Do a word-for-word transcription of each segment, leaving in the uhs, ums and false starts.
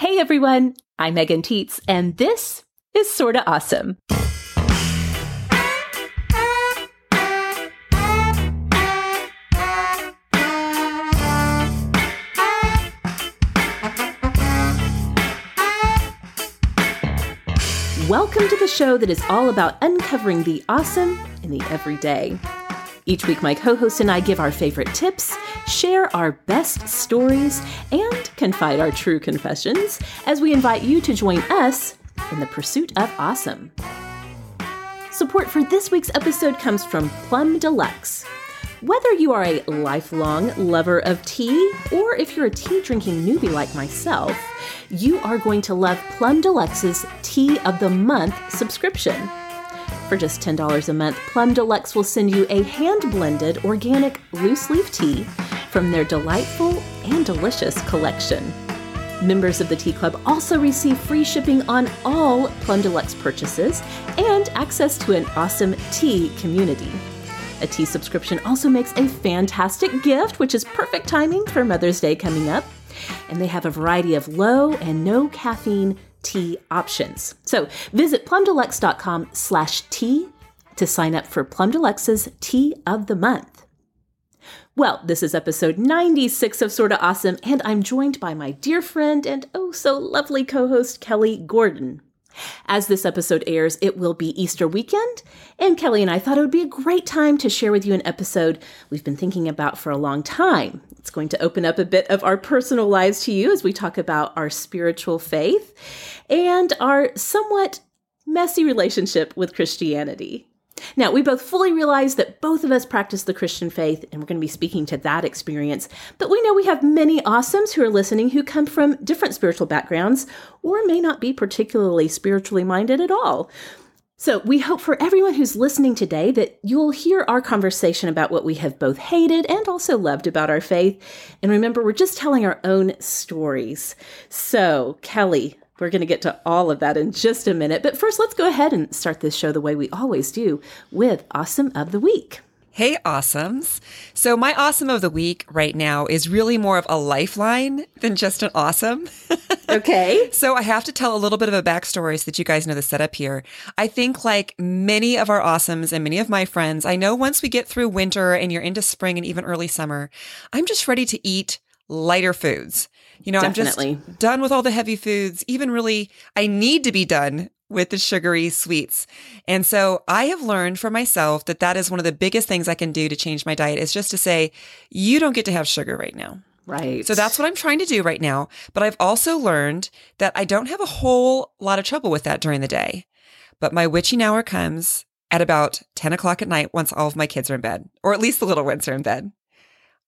Hey everyone, I'm Megan Tietz, and this is Sorta Awesome. Welcome to the show that is all about uncovering the awesome in the everyday. Each week, my co-host and I give our favorite tips, share our best stories, and confide our true confessions as we invite you to join us in the pursuit of awesome. Support for this week's episode comes from Plum Deluxe. Whether you are a lifelong lover of tea, or if you're a tea-drinking newbie like myself, you are going to love Plum Deluxe's Tea of the Month subscription. For just ten dollars a month, Plum Deluxe will send you a hand-blended organic loose-leaf tea from their delightful and delicious collection. Members of the Tea Club also receive free shipping on all Plum Deluxe purchases and access to an awesome tea community. A tea subscription also makes a fantastic gift, which is perfect timing for Mother's Day coming up. And they have a variety of low and no caffeine tea options. So visit plumdeluxe.com slash tea to sign up for Plum Deluxe's Tea of the Month. Well, this is episode ninety-six of Sorta Awesome, and I'm joined by my dear friend and oh so lovely co-host Kelly Gordon. As this episode airs, it will be Easter weekend, and Kelly and I thought it would be a great time to share with you an episode we've been thinking about for a long time. It's going to open up a bit of our personal lives to you as we talk about our spiritual faith and our somewhat messy relationship with Christianity. Now, we both fully realize that both of us practice the Christian faith, and we're going to be speaking to that experience, but we know we have many awesomes who are listening who come from different spiritual backgrounds or may not be particularly spiritually minded at all. So we hope for everyone who's listening today that you'll hear our conversation about what we have both hated and also loved about our faith. And remember, we're just telling our own stories. So, Kelly, we're going to get to all of that in just a minute. But first, let's go ahead and start this show the way we always do with Awesome of the Week. Hey, awesomes. So my awesome of the week right now is really more of a lifeline than just an awesome. Okay. So I have to tell a little bit of a backstory so that you guys know the setup here. I think like many of our awesomes and many of my friends, I know once we get through winter and you're into spring and even early summer, I'm just ready to eat lighter foods. You know, Definitely. I'm just done with all the heavy foods. Even really, I need to be done with the sugary sweets. And so I have learned for myself that that is one of the biggest things I can do to change my diet is just to say, you don't get to have sugar right now. Right. So that's what I'm trying to do right now. But I've also learned that I don't have a whole lot of trouble with that during the day. But my witching hour comes at about ten o'clock at night once all of my kids are in bed, or at least the little ones are in bed.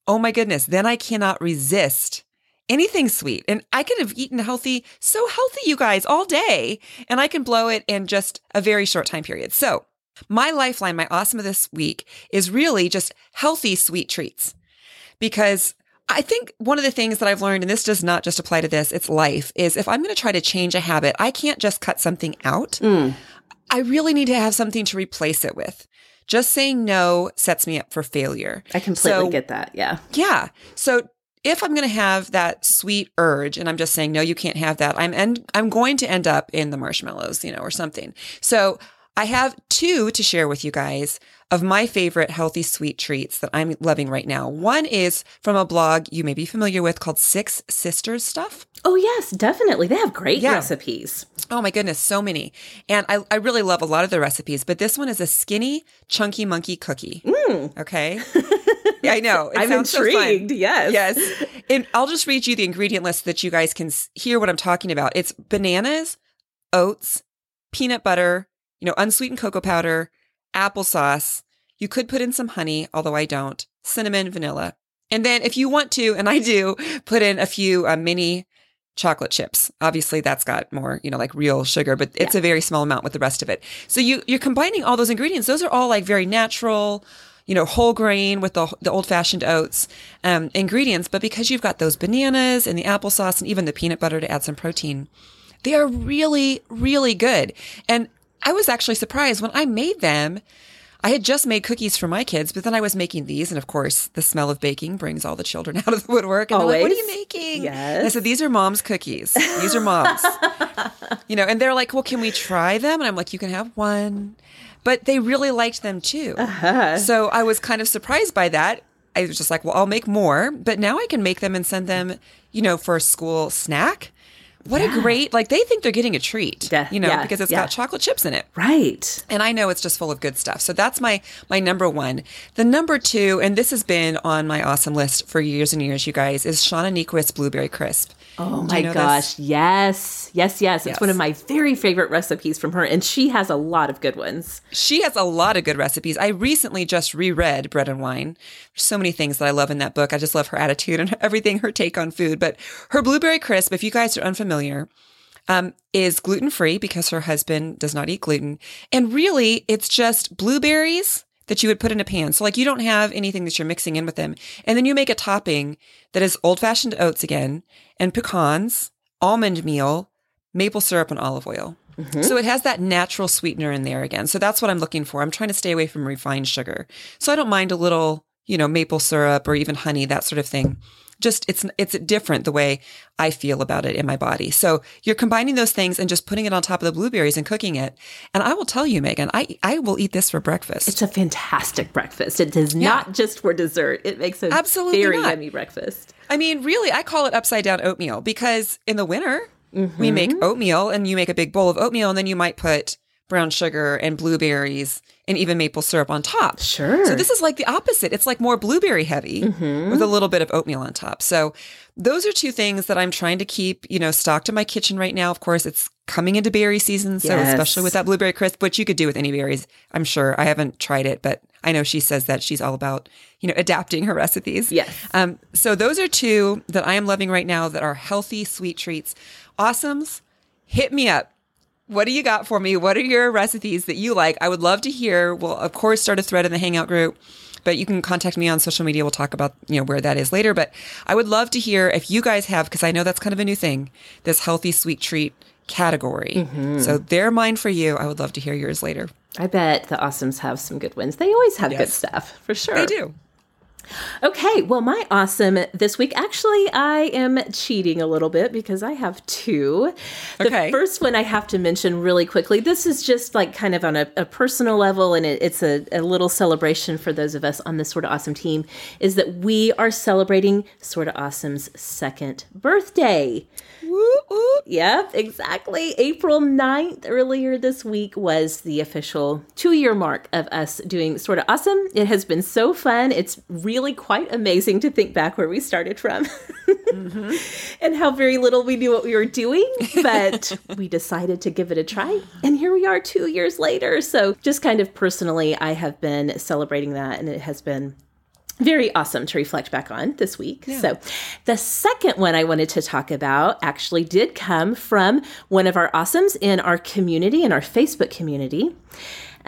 Oh my goodness. Then I cannot resist anything sweet. And I could have eaten healthy, so healthy, you guys, all day. And I can blow it in just a very short time period. So my lifeline, my awesome of this week is really just healthy sweet treats. Because I think one of the things that I've learned, and this does not just apply to this, it's life, is if I'm going to try to change a habit, I can't just cut something out. Mm. I really need to have something to replace it with. Just saying no sets me up for failure. I completely so, get that. Yeah. Yeah. So if I'm going to have that sweet urge and I'm just saying, no, you can't have that, I'm en- I'm going to end up in the marshmallows, you know, or something. So I have two to share with you guys of my favorite healthy sweet treats that I'm loving right now. One is from a blog you may be familiar with called Six Sisters Stuff. Oh, yes, definitely. They have great yeah. recipes. Oh, my goodness. So many. And I, I really love a lot of the recipes, but this one is a skinny, chunky monkey cookie. Mm. Okay. Yeah, I know. It I'm sounds intrigued. So fun. Yes. Yes. And I'll just read you the ingredient list so that you guys can hear what I'm talking about. It's bananas, oats, peanut butter, you know, unsweetened cocoa powder, applesauce. You could put in some honey, although I don't, cinnamon, vanilla. And then if you want to, and I do, put in a few uh, mini chocolate chips. Obviously, that's got more, you know, like real sugar, but it's yeah. a very small amount with the rest of it. So you, you're combining all those ingredients. Those are all like very natural, you know, whole grain with the, the old-fashioned oats um, ingredients. But because you've got those bananas and the applesauce and even the peanut butter to add some protein, they are really, really good. And I was actually surprised when I made them. I had just made cookies for my kids, but then I was making these. And of course, the smell of baking brings all the children out of the woodwork. And Always. They're like, what are you making? Yes. And I said, these are mom's cookies. These are mom's. You know, and they're like, well, can we try them? And I'm like, you can have one. But they really liked them too. Uh-huh. So I was kind of surprised by that. I was just like, well, I'll make more. But now I can make them and send them, you know, for a school snack. What yeah. a great, like, they think they're getting a treat, yeah, you know, yeah, because it's yeah. got chocolate chips in it. Right. And I know it's just full of good stuff. So that's my my number one. The number two, and this has been on my awesome list for years and years, you guys, is Shauna Nequist's Blueberry Crisp. Oh, my gosh. This? Yes. Yes, yes. It's yes. one of my very favorite recipes from her, and she has a lot of good ones. She has a lot of good recipes. I recently just reread Bread and Wine. There's so many things that I love in that book. I just love her attitude and everything, her take on food. But her Blueberry Crisp, if you guys are unfamiliar, um, is gluten-free because her husband does not eat gluten. And really, it's just blueberries that you would put in a pan. So like you don't have anything that you're mixing in with them. And then you make a topping that is old-fashioned oats again, and pecans, almond meal, maple syrup, and olive oil. Mm-hmm. So it has that natural sweetener in there again. So that's what I'm looking for. I'm trying to stay away from refined sugar. So I don't mind a little, you know, maple syrup or even honey, that sort of thing. Just it's it's different the way I feel about it in my body. So you're combining those things and just putting it on top of the blueberries and cooking it. And I will tell you, Megan, I, I will eat this for breakfast. It's a fantastic breakfast. It is yeah. not just for dessert. It makes a Absolutely very not. Yummy breakfast. I mean, really, I call it upside down oatmeal because in the winter, mm-hmm. we make oatmeal and you make a big bowl of oatmeal and then you might put brown sugar and blueberries and even maple syrup on top. Sure. So this is like the opposite. It's like more blueberry heavy mm-hmm. with a little bit of oatmeal on top. So those are two things that I'm trying to keep, you know, stocked in my kitchen right now. Of course, it's coming into berry season. So yes. especially with that blueberry crisp, which you could do with any berries, I'm sure. I haven't tried it, but I know she says that she's all about, you know, adapting her recipes. Yes. Um, so those are two that I am loving right now that are healthy, sweet treats. Awesomes, hit me up. What do you got for me? What are your recipes that you like? I would love to hear. We'll, of course, start a thread in the Hangout group, but you can contact me on social media. We'll talk about, you know, where that is later. But I would love to hear if you guys have, because I know that's kind of a new thing, this healthy sweet treat category. Mm-hmm. So they're mine for you. I would love to hear yours later. I bet the Awesomes have some good ones. They always have yes. good stuff, for sure. They do. Okay, well, my awesome this week, actually, I am cheating a little bit because I have two. The okay. first one I have to mention really quickly. This is just like kind of on a, a personal level, and it, it's a, a little celebration for those of us on the Sorta Awesome team, is that we are celebrating Sorta Awesome's second birthday. Woo, woo. Yep, exactly. April ninth, earlier this week, was the official two-year mark of us doing Sorta Awesome. It has been so fun. It's really really quite amazing to think back where we started from mm-hmm. and how very little we knew what we were doing, but we decided to give it a try. And here we are two years later. So just kind of personally, I have been celebrating that, and it has been very awesome to reflect back on this week. Yeah. So the second one I wanted to talk about actually did come from one of our Awesomes in our community, in our Facebook community.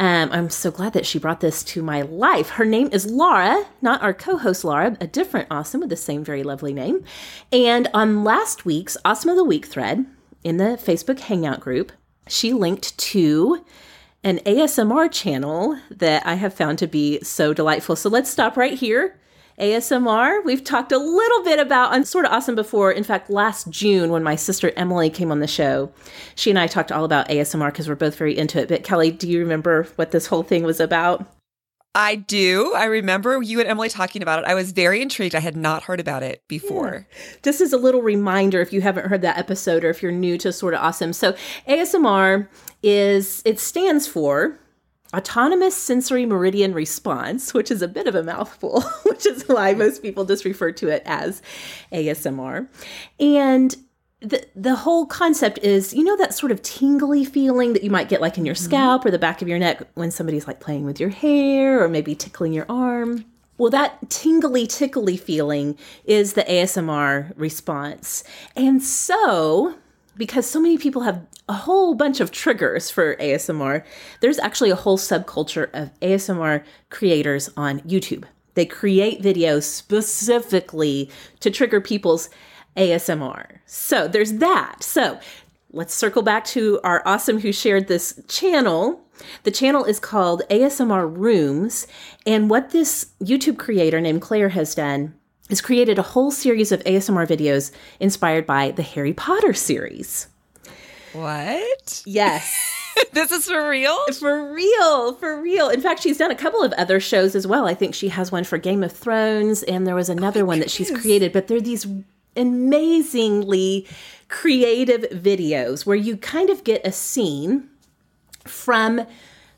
Um, I'm so glad that she brought this to my life. Her name is Laura, not our co-host Laura, a different Awesome with the same very lovely name. And on last week's Awesome of the Week thread in the Facebook Hangout group, she linked to an A S M R channel that I have found to be so delightful. So let's stop right here. A S M R, we've talked a little bit about on Sorta Awesome before. In fact, last June when my sister Emily came on the show, she and I talked all about A S M R because we're both very into it. But Kelly, do you remember what this whole thing was about? I do. I remember you and Emily talking about it. I was very intrigued. I had not heard about it before. Yeah. Just as a little reminder, if you haven't heard that episode or if you're new to Sorta Awesome. So A S M R is, it stands for Autonomous Sensory Meridian Response, which is a bit of a mouthful, which is why most people just refer to it as A S M R. And the the whole concept is, you know, that sort of tingly feeling that you might get like in your scalp or the back of your neck when somebody's like playing with your hair or maybe tickling your arm. Well, that tingly, tickly feeling is the A S M R response. And so, because so many people have a whole bunch of triggers for A S M R, there's actually a whole subculture of A S M R creators on YouTube. They create videos specifically to trigger people's A S M R. So there's that. So let's circle back to our awesome who shared this channel. The channel is called A S M R Rooms, and what this YouTube creator named Claire has done is created a whole series of A S M R videos inspired by the Harry Potter series. What? Yes. This is for real? For real, for real. In fact, she's done a couple of other shows as well. I think she has one for Game of Thrones, and there was another oh one goodness. that she's created, but they're these amazingly creative videos where you kind of get a scene from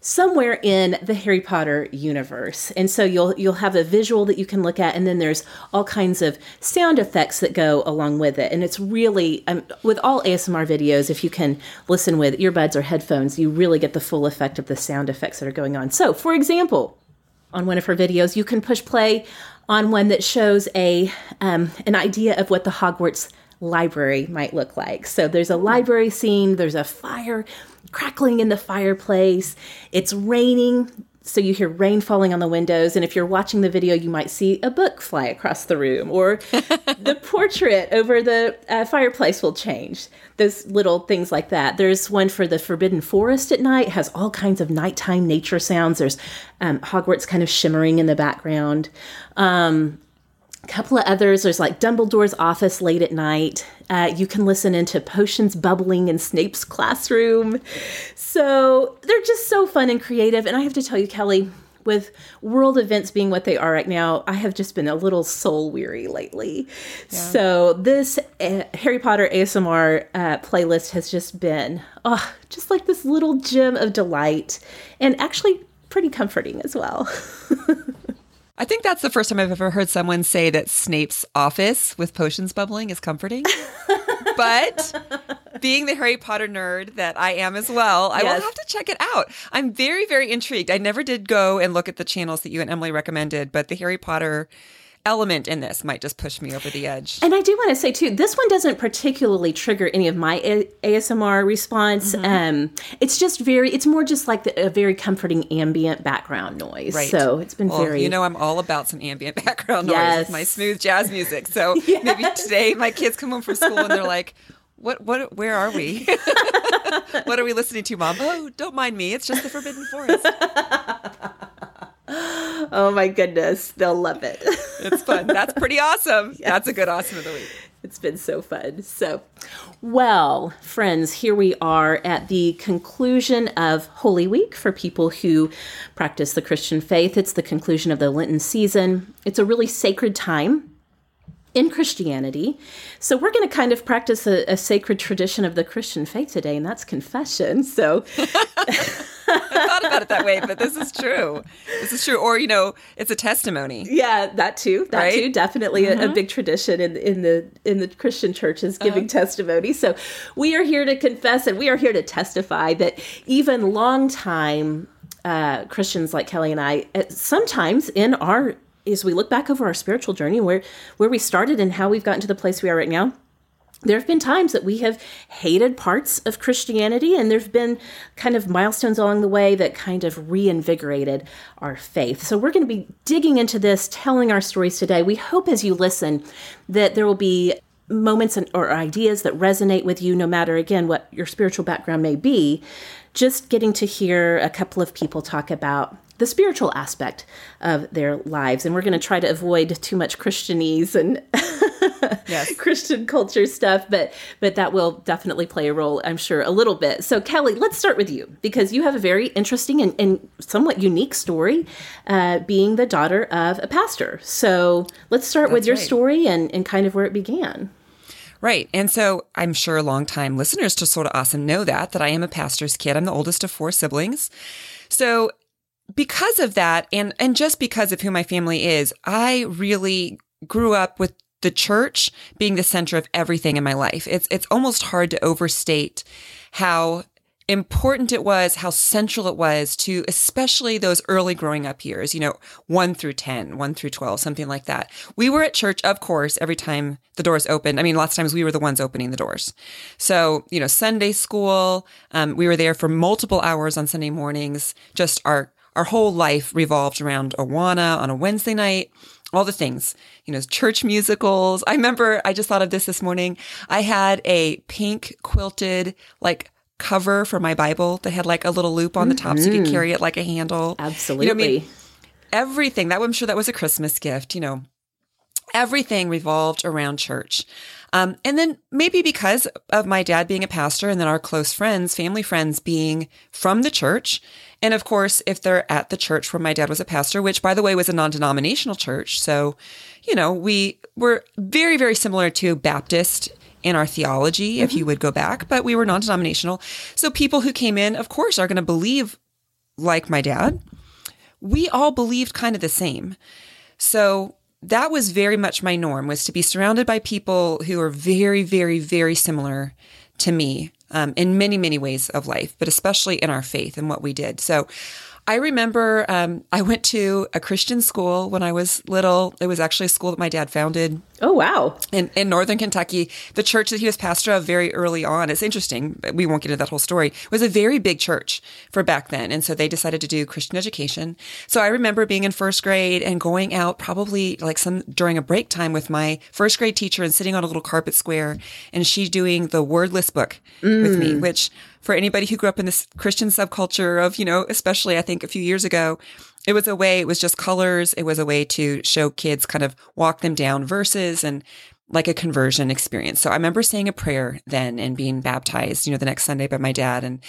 somewhere in the Harry Potter universe. And so you'll you'll have a visual that you can look at, and then there's all kinds of sound effects that go along with it. And it's really, um, with all A S M R videos, if you can listen with earbuds or headphones, you really get the full effect of the sound effects that are going on. So, for example, on one of her videos, you can push play on one that shows a um, an idea of what the Hogwarts library might look like. So there's a library scene, there's a fire crackling in the fireplace, it's raining, so you hear rain falling on the windows, and if you're watching the video, you might see a book fly across the room, or the portrait over the uh, fireplace will change. Those little things like that. There's one for the Forbidden Forest at night, has all kinds of nighttime nature sounds. There's um, Hogwarts kind of shimmering in the background. Um, couple of others, there's like Dumbledore's office late at night. Uh, you can listen into potions bubbling in Snape's classroom. So they're just so fun and creative. And I have to tell you, Kelly, with world events being what they are right now, I have just been a little soul weary lately. Yeah. So this uh, Harry Potter A S M R uh, playlist has just been oh, just like this little gem of delight, and actually pretty comforting as well. I think that's the first time I've ever heard someone say that Snape's office with potions bubbling is comforting. But being the Harry Potter nerd that I am as well, I yes. will have to check it out. I'm very, very intrigued. I never did go and look at the channels that you and Emily recommended, but the Harry Potter element in this might just push me over the edge. And I do want to say, too, this one doesn't particularly trigger any of my a- ASMR response. Mm-hmm. Um, it's just very, it's more just like the, a very comforting ambient background noise. Right. So it's been well, very... You know, I'm all about some ambient background yes. noise with my smooth jazz music. So yes. maybe today my kids come home from school and they're like, What? What? Where are we? What are we listening to, Mom? Oh, don't mind me. It's just the Forbidden Forest. Oh my goodness. They'll love it. It's fun. That's pretty awesome. Yes. That's a good awesome of the week. It's been so fun. So, well, friends, here we are at the conclusion of Holy Week for people who practice the Christian faith. It's the conclusion of the Lenten season. It's a really sacred time in Christianity. So we're going to kind of practice a, a sacred tradition of the Christian faith today, and that's confession. So... I thought about it that way, but this is true. This is true. Or, you know, it's a testimony. Yeah, that too. That right? too. Definitely mm-hmm. a, a big tradition in, in the in the Christian church is giving uh-huh. testimony. So we are here to confess, and we are here to testify that even longtime uh, Christians like Kelly and I, sometimes in our, as we look back over our spiritual journey, where where we started and how we've gotten to the place we are right now, there have been times that we have hated parts of Christianity, and there have been kind of milestones along the way that kind of reinvigorated our faith. So we're going to be digging into this, telling our stories today. We hope as you listen that there will be moments and, or ideas that resonate with you, no matter, again, what your spiritual background may be. Just getting to hear a couple of people talk about the spiritual aspect of their lives. And we're going to try to avoid too much Christianese and yes. Christian culture stuff, but but that will definitely play a role, I'm sure, a little bit. So, Kelly, let's start with you, because you have a very interesting and, and somewhat unique story, uh, being the daughter of a pastor. So let's start That's with your right. story and, and kind of where it began. Right. And so I'm sure longtime listeners to Sorta Awesome know that, that I am a pastor's kid. I'm the oldest of four siblings. So because of that, and, and just because of who my family is, I really grew up with the church being the center of everything in my life. It's it's almost hard to overstate how important it was, how central it was to especially those early growing up years, you know, one through ten, one through twelve, something like that. We were at church, of course, every time the doors opened. I mean, lots of times we were the ones opening the doors. So, you know, Sunday school, um, we were there for multiple hours on Sunday mornings. Just our, our whole life revolved around Awana on a Wednesday night. All the things, you know, church musicals. I remember, I just thought of this this morning. I had a pink quilted, like, cover for my Bible that had, like, a little loop on the top mm-hmm. so you could carry it like a handle. Absolutely. You know what I mean? Everything. That, I'm sure that was a Christmas gift, you know. Everything revolved around church. Um, and then maybe because of my dad being a pastor and then our close friends, family friends being from the church. And of course, if they're at the church where my dad was a pastor, which by the way was a non-denominational church. So, you know, we were very, very similar to Baptist in our theology, mm-hmm. if you would go back, but we were non-denominational. So people who came in, of course, are going to believe like my dad. We all believed kind of the same. So that was very much my norm, was to be surrounded by people who are very, very, very similar to me um, in many, many ways of life, but especially in our faith and what we did. So I remember um, I went to a Christian school when I was little. It was actually a school that my dad founded. Oh, wow. In, in Northern Kentucky, the church that he was pastor of very early on. It's interesting, but we won't get into that whole story. It was a very big church for back then. And so they decided to do Christian education. So I remember being in first grade and going out probably like some during a break time with my first grade teacher and sitting on a little carpet square and she doing the wordless book mm. with me, which for anybody who grew up in this Christian subculture of, you know, especially I think a few years ago, it was a way, it was just colors. It was a way to show kids, kind of walk them down verses and like a conversion experience. So I remember saying a prayer then and being baptized, you know, the next Sunday by my dad and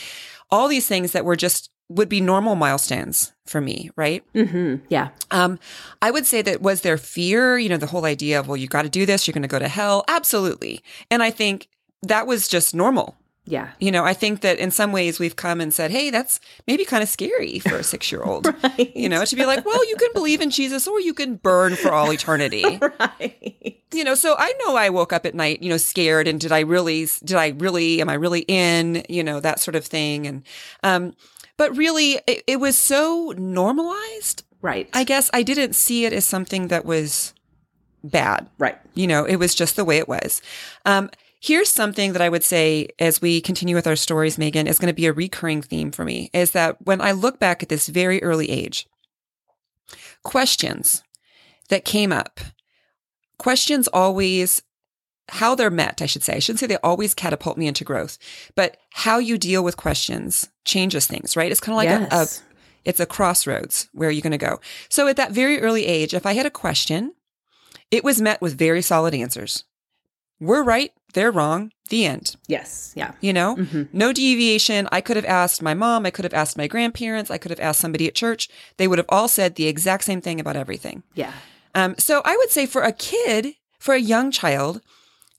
all these things that were just, would be normal milestones for me, right? Mm-hmm. Yeah. Um, I would say that was there fear, you know, the whole idea of, well, you got to do this, you're going to go to hell. Absolutely. And I think that was just normal. Yeah. You know, I think that in some ways we've come and said, hey, that's maybe kind of scary for a six-year-old. Right. You know, to be like, well, you can believe in Jesus or you can burn for all eternity. Right. You know, so I know I woke up at night, you know, scared and did I really, did I really, am I really in, you know, that sort of thing. And, um, but really it, it was so normalized. Right. I guess I didn't see it as something that was bad. Right. You know, it was just the way it was. Um, Here's something that I would say as we continue with our stories, Megan, is going to be a recurring theme for me, is that when I look back at this very early age, questions that came up, questions always, how they're met, I should say. I shouldn't say they always catapult me into growth, but how you deal with questions changes things, right? It's kind of like yes. a, a, it's a crossroads. Where are you going to go? So at that very early age, if I had a question, it was met with very solid answers. We're right. They're wrong. The end. Yes. Yeah. You know, mm-hmm. no deviation. I could have asked my mom. I could have asked my grandparents. I could have asked somebody at church. They would have all said the exact same thing about everything. Yeah. Um, so I would say for a kid, for a young child,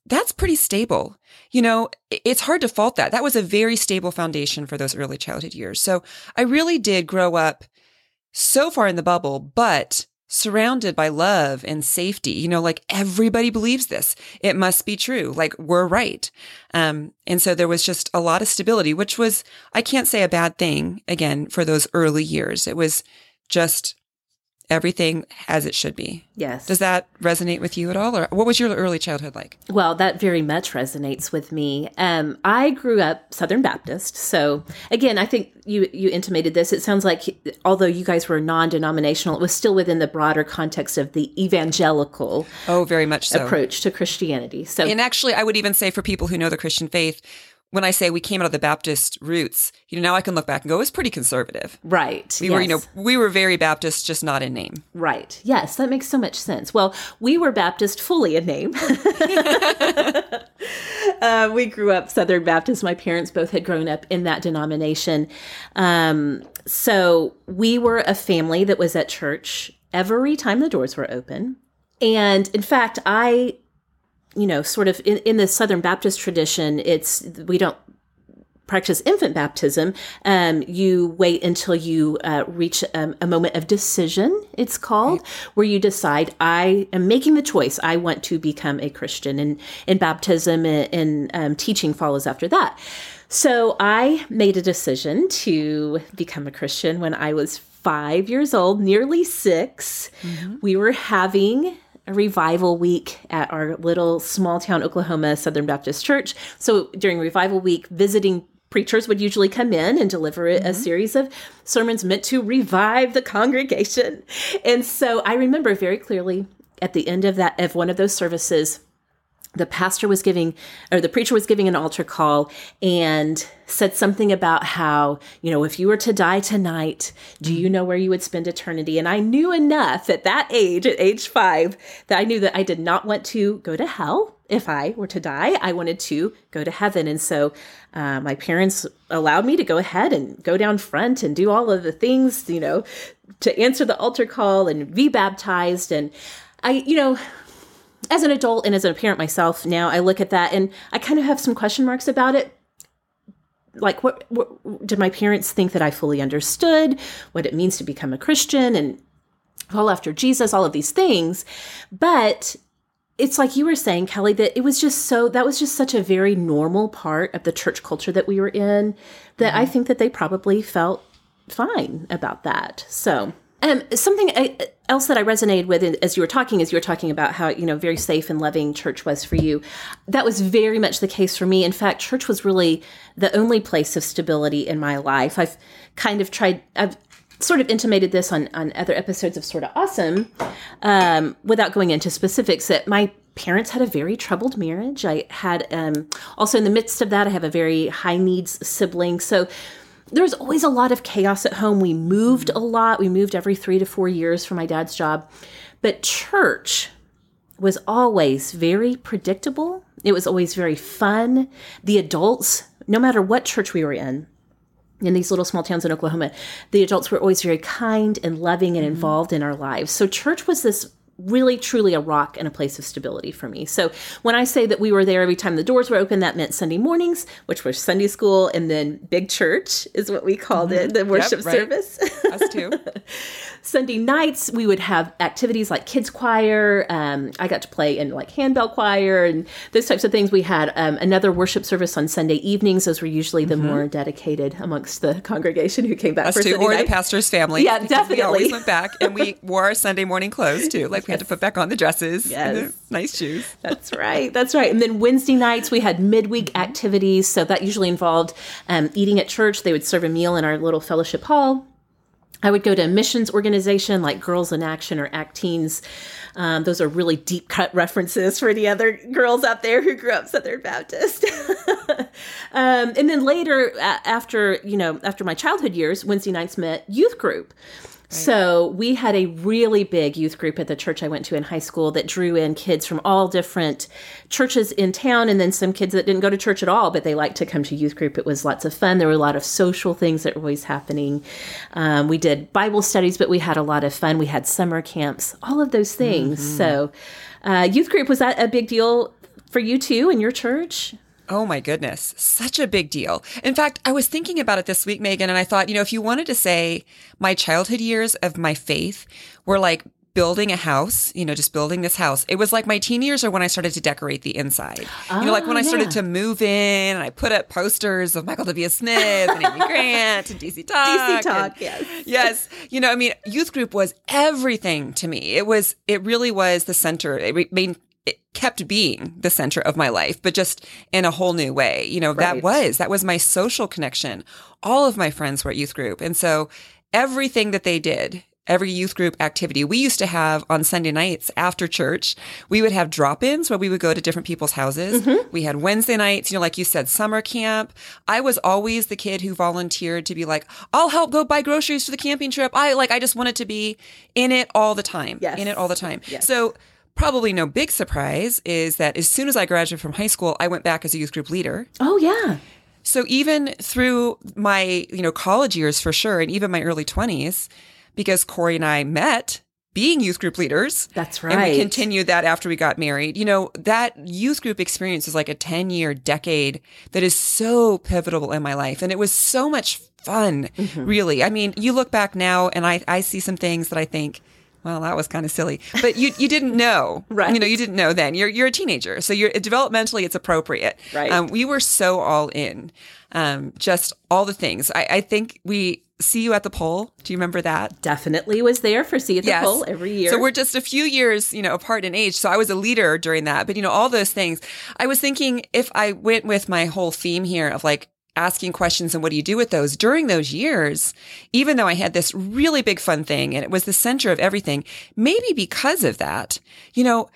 that's pretty stable. You know, it's hard to fault that. That was a very stable foundation for those early childhood years. So I really did grow up so far in the bubble, but surrounded by love and safety, you know, like everybody believes this. It must be true. Like we're right. Um, and so there was just a lot of stability, which was, I can't say a bad thing again for those early years. It was just everything as it should be. Yes. Does that resonate with you at all? Or what was your early childhood like? Well, that very much resonates with me. Um, I grew up Southern Baptist. So again, I think you, you intimated this. It sounds like although you guys were non-denominational, it was still within the broader context of the evangelical oh, very much so. approach to Christianity. So, and actually, I would even say for people who know the Christian faith, when I say we came out of the Baptist roots, you know, now I can look back and go, it was pretty conservative. Right. We yes. were, you know, we were very Baptist, just not in name. Right. Yes. That makes so much sense. Well, we were Baptist fully in name. uh, we grew up Southern Baptist. My parents both had grown up in that denomination. Um, so we were a family that was at church every time the doors were open. And in fact, I... you know, sort of in, in the Southern Baptist tradition, it's, we don't practice infant baptism. Um, you wait until you uh, reach um, a moment of decision, it's called, right. where you decide, I am making the choice. I want to become a Christian. And, and baptism and, and um, teaching follows after that. So I made a decision to become a Christian when I was five years old, nearly six. Mm-hmm. We were having a revival week at our little small town, Oklahoma Southern Baptist Church. So during revival week, visiting preachers would usually come in and deliver mm-hmm. a series of sermons meant to revive the congregation. And so I remember very clearly at the end of that, of one of those services, the pastor was giving, or the preacher was giving an altar call and said something about how, you know, if you were to die tonight, do you know where you would spend eternity? And I knew enough at that age, at age five, that I knew that I did not want to go to hell. If I were to die, I wanted to go to heaven. And so uh, my parents allowed me to go ahead and go down front and do all of the things, you know, to answer the altar call and be baptized. And I, you know, as an adult and as a parent myself now, I look at that and I kind of have some question marks about it. Like, what, what did my parents think that I fully understood what it means to become a Christian and follow after Jesus, all of these things? But it's like you were saying, Kelly, that it was just so, that was just such a very normal part of the church culture that we were in that mm-hmm. I think that they probably felt fine about that. So um, something I, else that I resonated with as you were talking, as you were talking about how, you know, very safe and loving church was for you. That was very much the case for me. In fact, church was really the only place of stability in my life. I've kind of tried, I've sort of intimated this on, on other episodes of Sorta Awesome, um, without going into specifics, that my parents had a very troubled marriage. I had, um, also in the midst of that, I have a very high needs sibling. So there was always a lot of chaos at home. We moved a lot. We moved every three to four years for my dad's job. But church was always very predictable. It was always very fun. The adults, no matter what church we were in, in these little small towns in Oklahoma, the adults were always very kind and loving and involved in our lives. So church was this really, truly a rock and a place of stability for me. So when I say that we were there every time the doors were open, that meant Sunday mornings, which was Sunday school, and then big church is what we called mm-hmm. it, the worship yep, right. service. Us too. Sunday nights, we would have activities like kids choir. Um, I got to play in like handbell choir and those types of things. We had um, another worship service on Sunday evenings. Those were usually the mm-hmm. more dedicated amongst the congregation who came back Us for too, Sunday or night. The pastor's family. Yeah, definitely. We always went back, and we wore our Sunday morning clothes too. Like we had to put back on the dresses yes. and the nice shoes. That's right. That's right. And then Wednesday nights, we had midweek activities. So that usually involved um, eating at church. They would serve a meal in our little fellowship hall. I would go to a missions organization like Girls in Action or ACT Teens. Um, those are really deep cut references for the other girls out there who grew up Southern Baptist. um, and then later, after, you know, after my childhood years, Wednesday nights met youth group. So we had a really big youth group at the church I went to in high school that drew in kids from all different churches in town, and then some kids that didn't go to church at all, but they liked to come to youth group. It was lots of fun. There were a lot of social things that were always happening. Um, we did Bible studies, but we had a lot of fun. We had summer camps, all of those things. Mm-hmm. So uh, youth group, was that a big deal for you too in your church? Oh my goodness, such a big deal. In fact, I was thinking about it this week, Megan, and I thought, you know, if you wanted to say my childhood years of my faith were like building a house, you know, just building this house. It was like my teen years are when I started to decorate the inside. Oh, you know, like when I started yeah. to move in and I put up posters of Michael W. Smith and Amy Grant and D C Talk. D C Talk, and, yes. Yes. You know, I mean, youth group was everything to me. It was, it really was the center. It remained. It kept being the center of my life, but just in a whole new way. You know, right. that was, that was my social connection. All of my friends were at youth group. And so everything that they did, every youth group activity we used to have on Sunday nights after church, we would have drop-ins where we would go to different people's houses. Mm-hmm. We had Wednesday nights, you know, like you said, summer camp. I was always the kid who volunteered to be like, I'll help go buy groceries for the camping trip. I like, I just wanted to be in it all the time, yes. in it all the time. Yes. So probably no big surprise is that as soon as I graduated from high school, I went back as a youth group leader. Oh, yeah. So even through my, you know, college years for sure, and even my early twenties, because Corey and I met being youth group leaders. That's right. And we continued that after we got married. You know, that youth group experience is like a ten-year decade that is so pivotal in my life. And it was so much fun, mm-hmm. really. I mean, you look back now and I, I see some things that I think, well, that was kind of silly. But you you didn't know. Right. You know, you didn't know then. You're you're a teenager. So you're developmentally, it's appropriate. Right. Um, we were so all in. Um, just all the things. I, I think we... See You at the Pole. Do you remember that? Definitely was there for See You at the yes. Pole every year. So we're just a few years, you know, apart in age. So I was a leader during that. But, you know, all those things. I was thinking if I went with my whole theme here of like asking questions and what do you do with those during those years, even though I had this really big fun thing and it was the center of everything, maybe because of that, you know,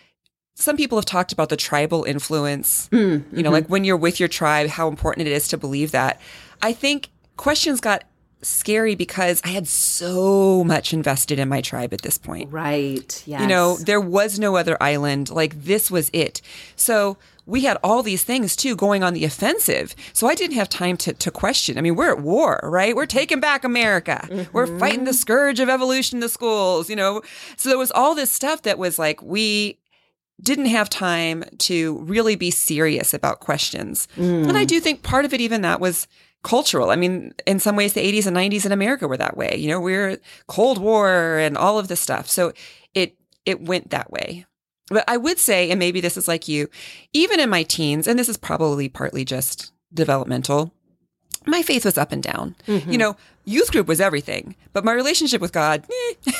some people have talked about the tribal influence, mm, you know, mm-hmm. like when you're with your tribe, how important it is to believe that. I think questions got scary because I had so much invested in my tribe at this point. Right. Yes. You know, there was no other island. Like this was it. So we had all these things too going on the offensive. So I didn't have time to, to question. I mean, we're at war, right? We're taking back America. Mm-hmm. We're fighting the scourge of evolution in the schools, you know? So there was all this stuff that was like, we didn't have time to really be serious about questions. Mm. And I do think part of it, even that was cultural. I mean, in some ways, the eighties and nineties in America were that way. You know, we're Cold War and all of this stuff. So it it went that way. But I would say, and maybe this is like you, even in my teens, and this is probably partly just developmental, my faith was up and down. Mm-hmm. You know, youth group was everything, but my relationship with God, eh.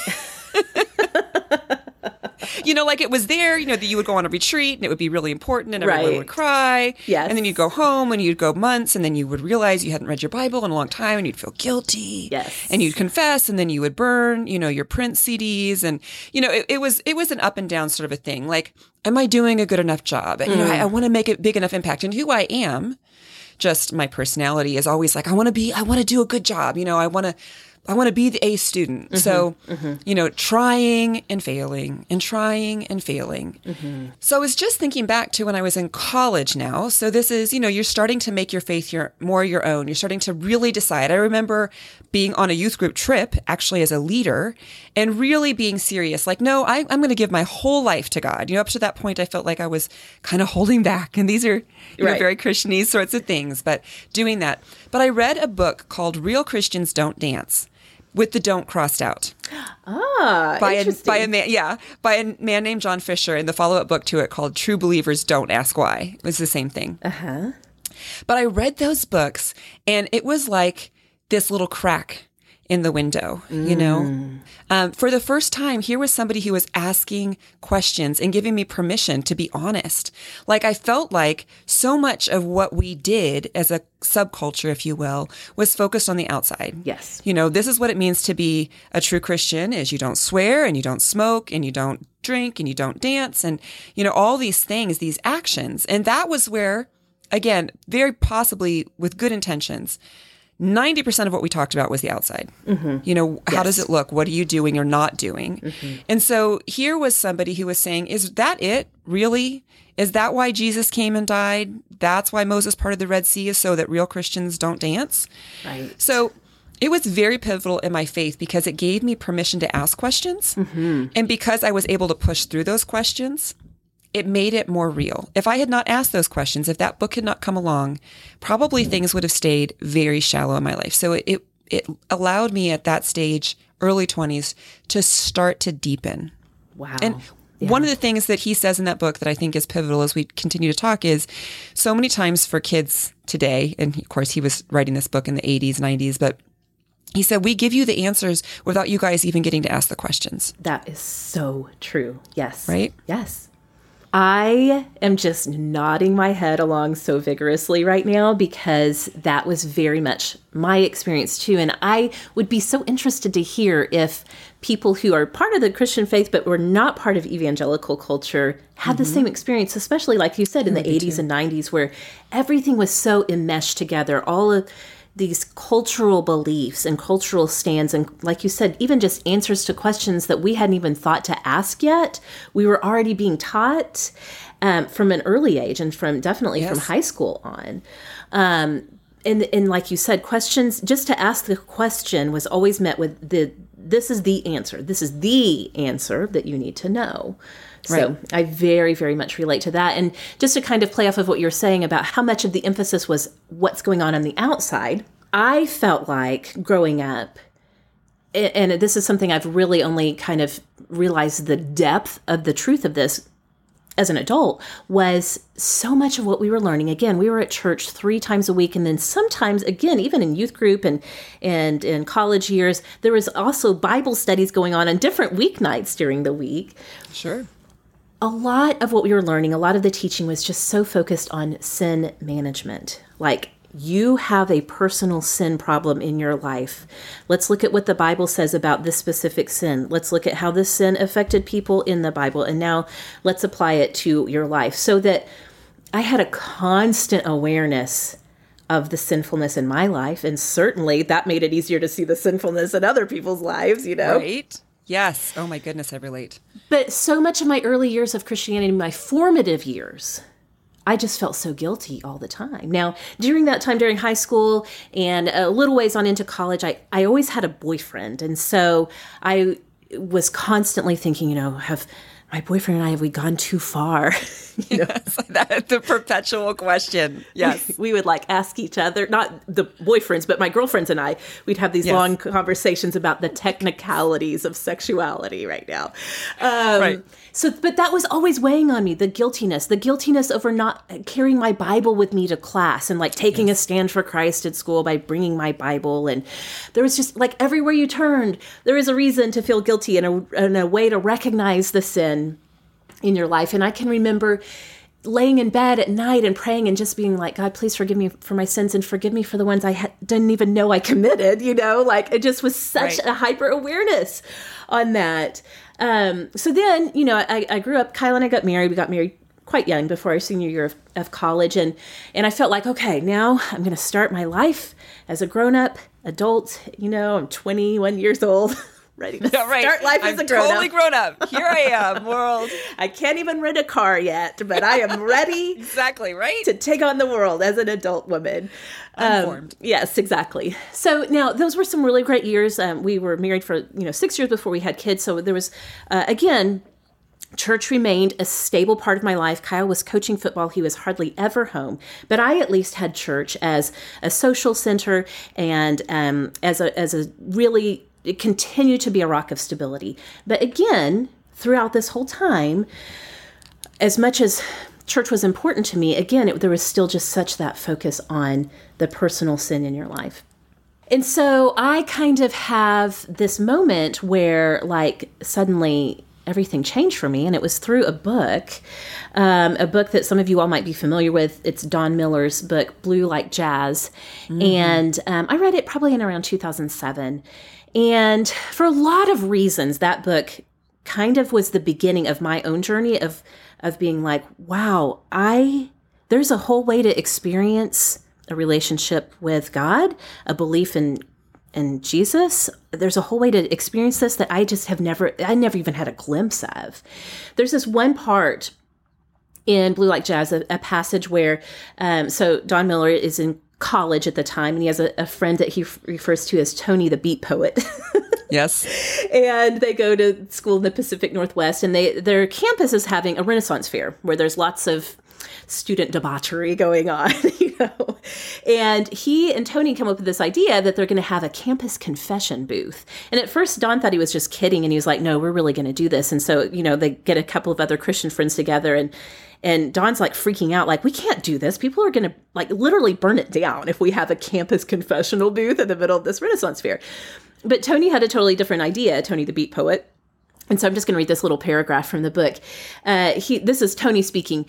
You know, like it was there, you know, that you would go on a retreat and it would be really important and everyone right. would cry. Yes. And then you'd go home and you'd go months and then you would realize you hadn't read your Bible in a long time and you'd feel guilty. Yes. And you'd confess and then you would burn, you know, your print C Ds. And, you know, it, it was it was an up and down sort of a thing. Like, am I doing a good enough job? Mm. You know, I, I want to make a big enough impact. And who I am, just my personality is always like, I want to be, I want to do a good job. You know, I want to. I want to be the A student. Mm-hmm, so, mm-hmm. you know, trying and failing and trying and failing. Mm-hmm. So I was just thinking back to when I was in college now. So this is, you know, you're starting to make your faith your, more your own. You're starting to really decide. I remember being on a youth group trip, actually as a leader, and really being serious. Like, no, I, I'm going to give my whole life to God. You know, up to that point, I felt like I was kind of holding back. And these are you right. know, very Christian-y sorts of things, but doing that. But I read a book called Real Christians Don't Dance. With the don't crossed out. Ah, by a, by a man, yeah, by a man named John Fisher, and the follow-up book to it called True Believers Don't Ask Why. It was the same thing. Uh-huh. But I read those books, and it was like this little crack in the window, mm. you know? Um, for the first time, here was somebody who was asking questions and giving me permission to be honest. Like, I felt like so much of what we did as a subculture, if you will, was focused on the outside. Yes. You know, this is what it means to be a true Christian is you don't swear and you don't smoke and you don't drink and you don't dance and, you know, all these things, these actions. And that was where, again, very possibly with good intentions, ninety percent of what we talked about was the outside. Mm-hmm. You know, yes. How does it look? What are you doing or not doing? Mm-hmm. And so here was somebody who was saying, is that it? Really? Is that why Jesus came and died? That's why Moses parted the Red Sea, is so that real Christians don't dance? Right. So it was very pivotal in my faith because it gave me permission to ask questions. Mm-hmm. And because I was able to push through those questions, it made it more real. If I had not asked those questions, if that book had not come along, probably things would have stayed very shallow in my life. So it, it, it allowed me at that stage, early twenties, to start to deepen. Wow. And yeah. one of the things that he says in that book that I think is pivotal as we continue to talk is so many times for kids today, and of course he was writing this book in the eighties, nineties, but he said, we give you the answers without you guys even getting to ask the questions. That is so true. Yes. Right? Yes. I am just nodding my head along so vigorously right now because that was very much my experience too. And I would be so interested to hear if people who are part of the Christian faith but were not part of evangelical culture had mm-hmm. the same experience, especially like you said in the eighties too. And nineties where everything was so enmeshed together, all of these cultural beliefs and cultural stands and, like you said, even just answers to questions that we hadn't even thought to ask yet. We were already being taught um, from an early age and from definitely yes. from high school on. Um, and, and like you said, questions, just to ask the question was always met with the, this is the answer. This is the answer that you need to know. So right. I very, very much relate to that. And just to kind of play off of what you're saying about how much of the emphasis was what's going on on the outside, I felt like growing up, and this is something I've really only kind of realized the depth of the truth of this as an adult, was so much of what we were learning. Again, we were at church three times a week. And then sometimes, again, even in youth group and, and in college years, there was also Bible studies going on on different weeknights during the week. Sure. A lot of what we were learning, a lot of the teaching was just so focused on sin management. Like, you have a personal sin problem in your life. Let's look at what the Bible says about this specific sin. Let's look at how this sin affected people in the Bible. And now let's apply it to your life, so that I had a constant awareness of the sinfulness in my life. And certainly that made it easier to see the sinfulness in other people's lives, you know? Right. Yes. Oh my goodness, I relate. But so much of my early years of Christianity, my formative years, I just felt so guilty all the time. Now, during that time, during high school and a little ways on into college, I, I always had a boyfriend. And so I was constantly thinking, you know, have my boyfriend and I, have we gone too far? You know? Yes, that's the perpetual question. Yes. We, we would like ask each other, not the boyfriends, but my girlfriends and I, we'd have these yes. long conversations about the technicalities of sexuality right now. Um, right. So, but that was always weighing on me, the guiltiness, the guiltiness over not carrying my Bible with me to class and like taking yes. a stand for Christ at school by bringing my Bible. And there was just like everywhere you turned, there is a reason to feel guilty and a, and a way to recognize the sin in your life. And I can remember laying in bed at night and praying and just being like, God, please forgive me for my sins and forgive me for the ones I ha- didn't even know I committed, you know, like it just was such right. a hyper awareness on that. Um, so then, you know, I, I grew up, Kyle and I got married. We got married quite young, before our senior year of, of college. And, and I felt like, okay, now I'm going to start my life as a grown up adult. You know, I'm twenty-one years old, ready to yeah, right. start life I'm as a grown up. I'm totally grown up. Here I am, world. I can't even rent a car yet, but I am ready. Exactly, right? To take on the world as an adult woman. Informed. Um, yes, exactly. So now those were some really great years. Um, we were married for, you know, six years before we had kids. So there was, uh, again, church remained a stable part of my life. Kyle was coaching football. He was hardly ever home, but I at least had church as a social center and um, as a as a really, it continued to be a rock of stability. But again, throughout this whole time, as much as church was important to me, again, it, there was still just such that focus on the personal sin in your life. And so I kind of have this moment where like suddenly everything changed for me. And it was through a book, um, a book that some of you all might be familiar with. It's Don Miller's book, Blue Like Jazz. Mm-hmm. And um, I read it probably in around two thousand seven. And for a lot of reasons, that book kind of was the beginning of my own journey of of being like, wow, I there's a whole way to experience a relationship with God, a belief in in Jesus. There's a whole way to experience this that I just have never, I never even had a glimpse of. There's this one part in Blue Like Jazz, a, a passage where, um, so Don Miller is in college at the time, and he has a, a friend that he f- refers to as Tony the Beat Poet. Yes. And they go to school in the Pacific Northwest, and they their campus is having a Renaissance fair where there's lots of student debauchery going on, you know. And he and Tony come up with this idea that they're going to have a campus confession booth. And at first, Don thought he was just kidding, and he was like, no, we're really going to do this. And so, you know, they get a couple of other Christian friends together, and and Don's like freaking out, like, we can't do this. People are going to like literally burn it down if we have a campus confessional booth in the middle of this Renaissance fair. But Tony had a totally different idea, Tony the Beat Poet. And so I'm just going to read this little paragraph from the book. Uh, he, this is Tony speaking.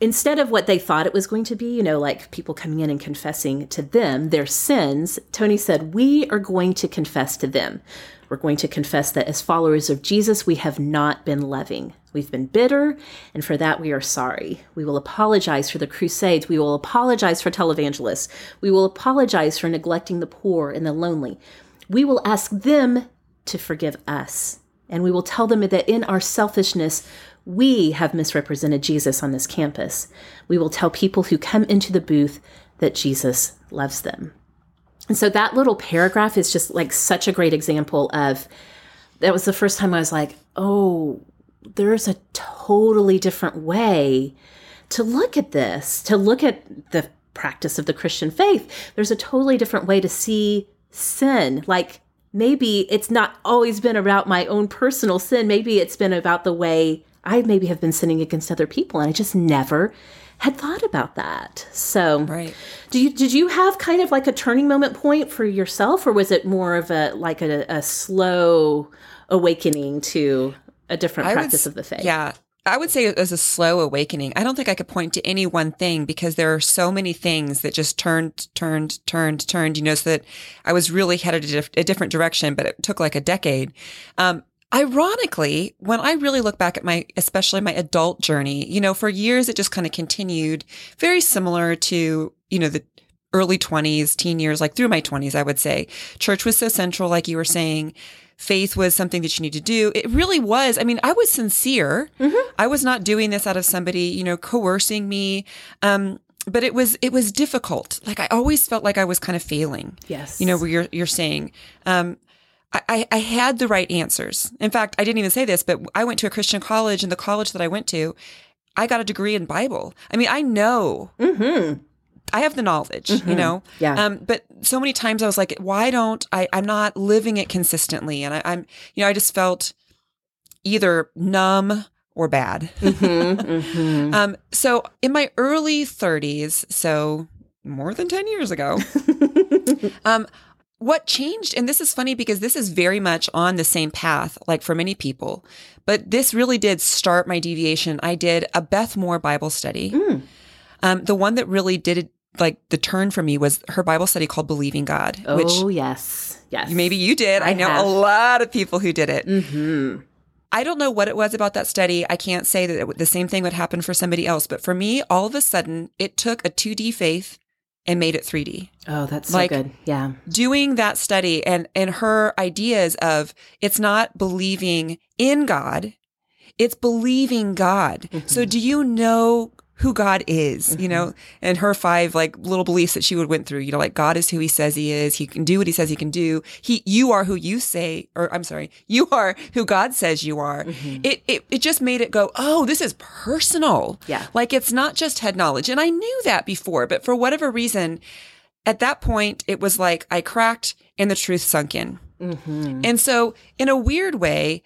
Instead of what they thought it was going to be, you know, like people coming in and confessing to them their sins, Tony said, we are going to confess to them. We're going to confess that as followers of Jesus, we have not been loving. We've been bitter, and for that we are sorry. We will apologize for the Crusades. We will apologize for televangelists. We will apologize for neglecting the poor and the lonely. We will ask them to forgive us. And we will tell them that in our selfishness, we have misrepresented Jesus on this campus. We will tell people who come into the booth that Jesus loves them. And so that little paragraph is just like such a great example of, that was the first time I was like, oh, there's a totally different way to look at this, to look at the practice of the Christian faith. There's a totally different way to see sin. Like, maybe it's not always been about my own personal sin. Maybe it's been about the way I maybe have been sinning against other people, and I just never had thought about that. So right. do you, did you have kind of like a turning moment point for yourself, or was it more of a like a, a slow awakening to a different I practice would, of the faith? Yeah, I would say it was a slow awakening. I don't think I could point to any one thing because there are so many things that just turned, turned, turned, turned, you know, so that I was really headed a, diff- a different direction, but it took like a decade. Um, Ironically, when I really look back at my, especially my adult journey, you know, for years, it just kind of continued very similar to, you know, the early twenties, teen years, like through my twenties, I would say. Church was so central, like you were saying. Faith was something that you need to do. It really was. I mean, I was sincere. Mm-hmm. I was not doing this out of somebody, you know, coercing me. Um, but it was, it was difficult. Like I always felt like I was kind of failing. Yes. You know, where you're, you're saying, um, I, I had the right answers. In fact, I didn't even say this, but I went to a Christian college, and the college that I went to, I got a degree in Bible. I mean, I know. Mm-hmm. I have the knowledge, mm-hmm. you know? Yeah. Um, but so many times I was like, why don't I, I'm not living it consistently. And I, I'm, you know, I just felt either numb or bad. Mm-hmm. Mm-hmm. um, so in my early thirties, so more than ten years ago, um, what changed, and this is funny because this is very much on the same path, like for many people, but this really did start my deviation. I did a Beth Moore Bible study. Mm. Um, the one that really did, like the turn for me was her Bible study called Believing God. Oh, which yes. Yes. Maybe you did. I, I know have. a lot of people who did it. Mm-hmm. I don't know what it was about that study. I can't say that it, the same thing would happen for somebody else, but for me, all of a sudden, it took a two D faith and made it three D. Oh, that's so like, good. Yeah. Doing that study and, and her ideas of it's not believing in God, it's believing God. Mm-hmm. So do you know who God is, mm-hmm. you know, and her five like little beliefs that she would went through, you know, like God is who he says he is. He can do what he says he can do. He, you are who you say, or I'm sorry, you are who God says you are. Mm-hmm. It, it, it just made it go, oh, this is personal. Yeah. Like it's not just head knowledge. And I knew that before, but for whatever reason, at that point, it was like I cracked and the truth sunk in. Mm-hmm. And so in a weird way,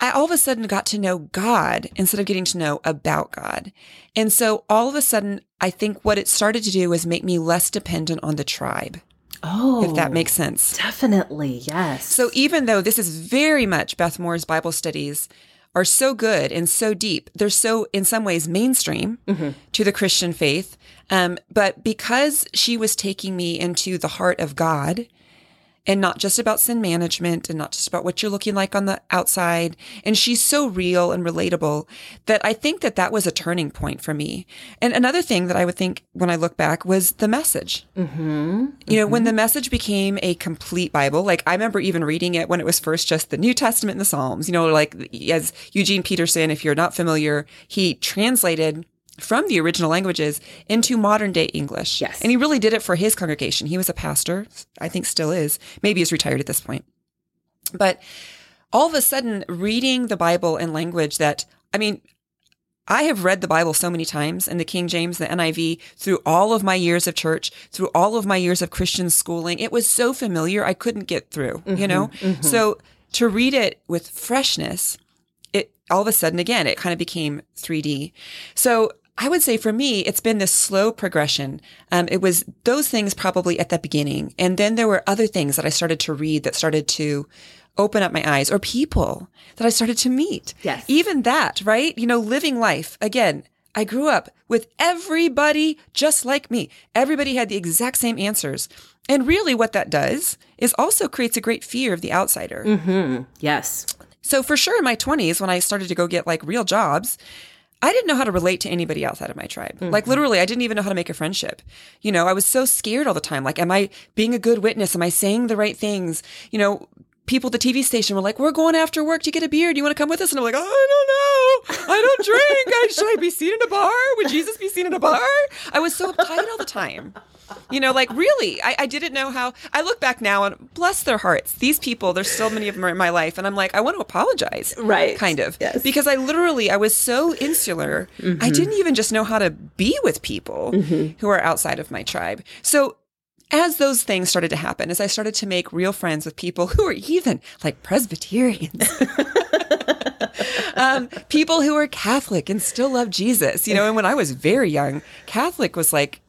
I all of a sudden got to know God instead of getting to know about God. And so all of a sudden, I think what it started to do was make me less dependent on the tribe. Oh, if that makes sense. Definitely. Yes. So even though this is very much Beth Moore's Bible studies are so good and so deep, they're so in some ways mainstream mm-hmm. to the Christian faith. Um, but because she was taking me into the heart of God, and not just about sin management and not just about what you're looking like on the outside. And she's so real and relatable that I think that that was a turning point for me. And another thing that I would think when I look back was The Message. Mm-hmm. You mm-hmm. know, when The Message became a complete Bible, like I remember even reading it when it was first just the New Testament and the Psalms, you know, like as Eugene Peterson, if you're not familiar, he translated from the original languages into modern day English. Yes. And he really did it for his congregation. He was a pastor, I think still is. Maybe he's retired at this point. But all of a sudden, reading the Bible in language that, I mean, I have read the Bible so many times in the King James, the N I V, through all of my years of church, through all of my years of Christian schooling. It was so familiar, I couldn't get through, mm-hmm, you know? Mm-hmm. So to read it with freshness, it all of a sudden, again, it kind of became three D. So I would say for me, it's been this slow progression. Um, it was those things probably at the beginning. And then there were other things that I started to read that started to open up my eyes, or people that I started to meet. Yes. Even that, right? You know, living life. Again, I grew up with everybody just like me. Everybody had the exact same answers. And really what that does is also creates a great fear of the outsider. Mm-hmm. Yes. So for sure in my twenties, when I started to go get like real jobs, I didn't know how to relate to anybody outside of my tribe. Mm-hmm. Like literally, I didn't even know how to make a friendship. You know, I was so scared all the time. Like, am I being a good witness? Am I saying the right things? You know, people at the T V station were like, we're going after work to get a beer. Do you want to come with us? And I'm like, oh, I don't know. I don't drink. I, should I be seen in a bar? Would Jesus be seen in a bar? I was so uptight all the time. You know, like really, I, I didn't know how. I look back now and bless their hearts. These people, there's still many of them in my life. And I'm like, I want to apologize. Right. Kind of. Yes. Because I literally, I was so insular. Mm-hmm. I didn't even just know how to be with people mm-hmm. who are outside of my tribe. So as those things started to happen, as I started to make real friends with people who were even like Presbyterians, um, people who were Catholic and still love Jesus, you know, and when I was very young, Catholic was like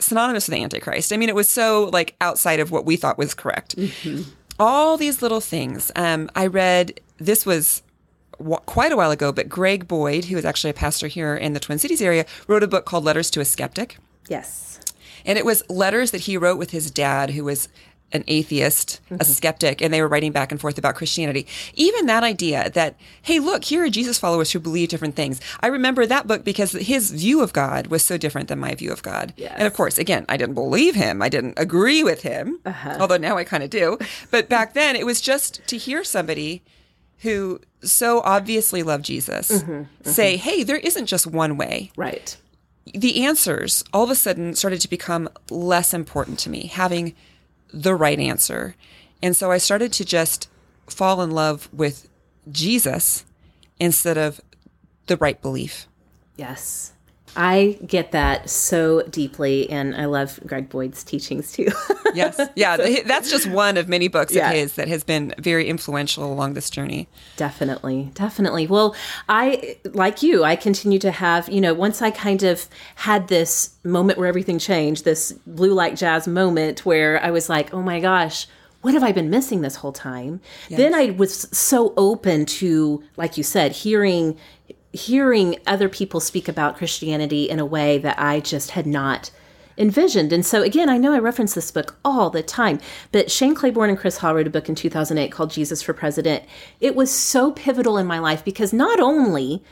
synonymous with the Antichrist. I mean, it was so like outside of what we thought was correct. Mm-hmm. All these little things. Um, I read, this was quite a while ago, but Greg Boyd, who is actually a pastor here in the Twin Cities area, wrote a book called Letters to a Skeptic. Yes. And it was letters that he wrote with his dad, who was an atheist, mm-hmm. a skeptic, and they were writing back and forth about Christianity. Even that idea that, hey, look, here are Jesus followers who believe different things. I remember that book because his view of God was so different than my view of God. Yes. And of course, again, I didn't believe him. I didn't agree with him, uh-huh. although now I kind of do. But back then, it was just to hear somebody who so obviously loved Jesus mm-hmm, mm-hmm. say, hey, there isn't just one way. Right. The answers all of a sudden started to become less important to me, having the right answer. And so I started to just fall in love with Jesus instead of the right belief. Yes. I get that so deeply, and I love Greg Boyd's teachings too. Yes. Yeah, that's just one of many books yeah. of his that has been very influential along this journey. Definitely, definitely. Well, I, like you, I continue to have, you know, once I kind of had this moment where everything changed, this Blue Like Jazz moment where I was like, oh my gosh, what have I been missing this whole time? Yes. Then I was so open to, like you said, hearing hearing other people speak about Christianity in a way that I just had not envisioned. And so again, I know I reference this book all the time, but Shane Claiborne and Chris Hall wrote a book in two thousand eight called Jesus for President. It was so pivotal in my life because not only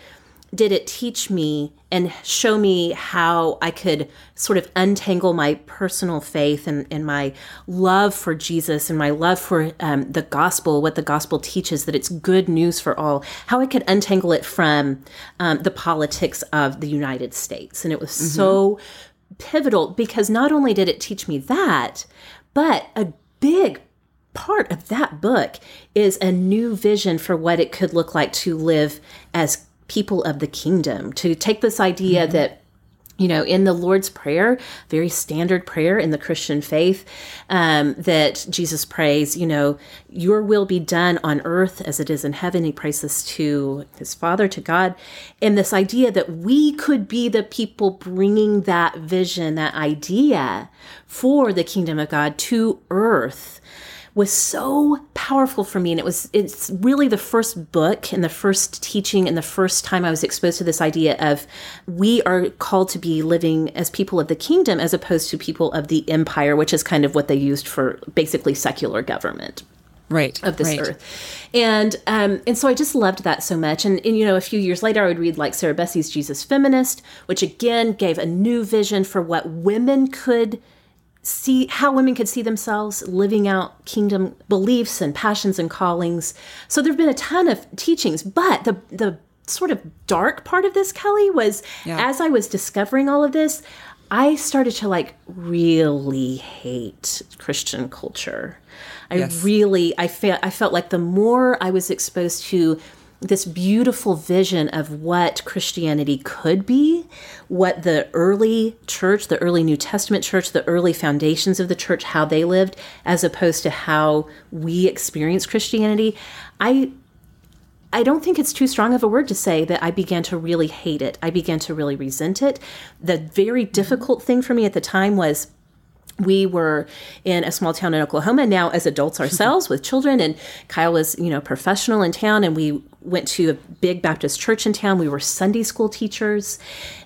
did it teach me and show me how I could sort of untangle my personal faith and, and my love for Jesus and my love for um, the gospel, what the gospel teaches, that it's good news for all, how I could untangle it from um, the politics of the United States. And it was mm-hmm. so pivotal because not only did it teach me that, but a big part of that book is a new vision for what it could look like to live as people of the kingdom, to take this idea mm-hmm. that, you know, in the Lord's Prayer, very standard prayer in the Christian faith, um, that Jesus prays, you know, your will be done on earth as it is in heaven. He prays this to his Father, to God. And this idea that we could be the people bringing that vision, that idea for the kingdom of God to earth was so powerful for me. And it was, it's really the first book and the first teaching and the first time I was exposed to this idea of we are called to be living as people of the kingdom as opposed to people of the empire, which is kind of what they used for basically secular government. Right. Of this right. earth. And um, and so I just loved that so much. And, and, you know, a few years later, I would read like Sarah Bessie's Jesus Feminist, which again gave a new vision for what women could see, how women could see themselves living out kingdom beliefs and passions and callings. So there have been a ton of teachings, but the the sort of dark part of this, Kelly, was yeah. as I was discovering all of this, I started to like really hate Christian culture. I yes. really, I felt, I felt like the more I was exposed to this beautiful vision of what Christianity could be, what the early church, the early New Testament church, the early foundations of the church, how they lived, as opposed to how we experience Christianity. I I don't think it's too strong of a word to say that I began to really hate it. I began to really resent it. The very difficult thing for me at the time was we were in a small town in Oklahoma now as adults ourselves with children, and Kyle was, you know, professional in town, and we went to a big Baptist church in town. We were Sunday school teachers.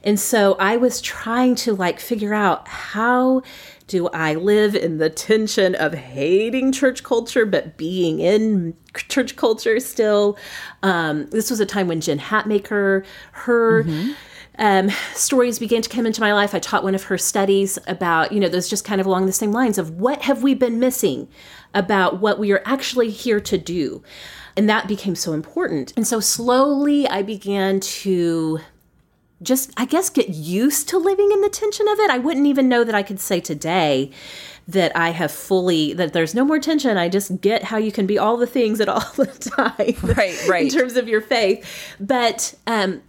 And so I was trying to like figure out how do I live in the tension of hating church culture, but being in church culture still. Um, this was a time when Jen Hatmaker, her... Mm-hmm. Um, stories began to come into my life. I taught one of her studies about, you know, those just kind of along the same lines of what have we been missing about what we are actually here to do. And that became so important. And so slowly I began to just, I guess, get used to living in the tension of it. I wouldn't even know that I could say today that I have fully, that there's no more tension. I just get how you can be all the things at all the time. Right, right. In terms of your faith. But, um,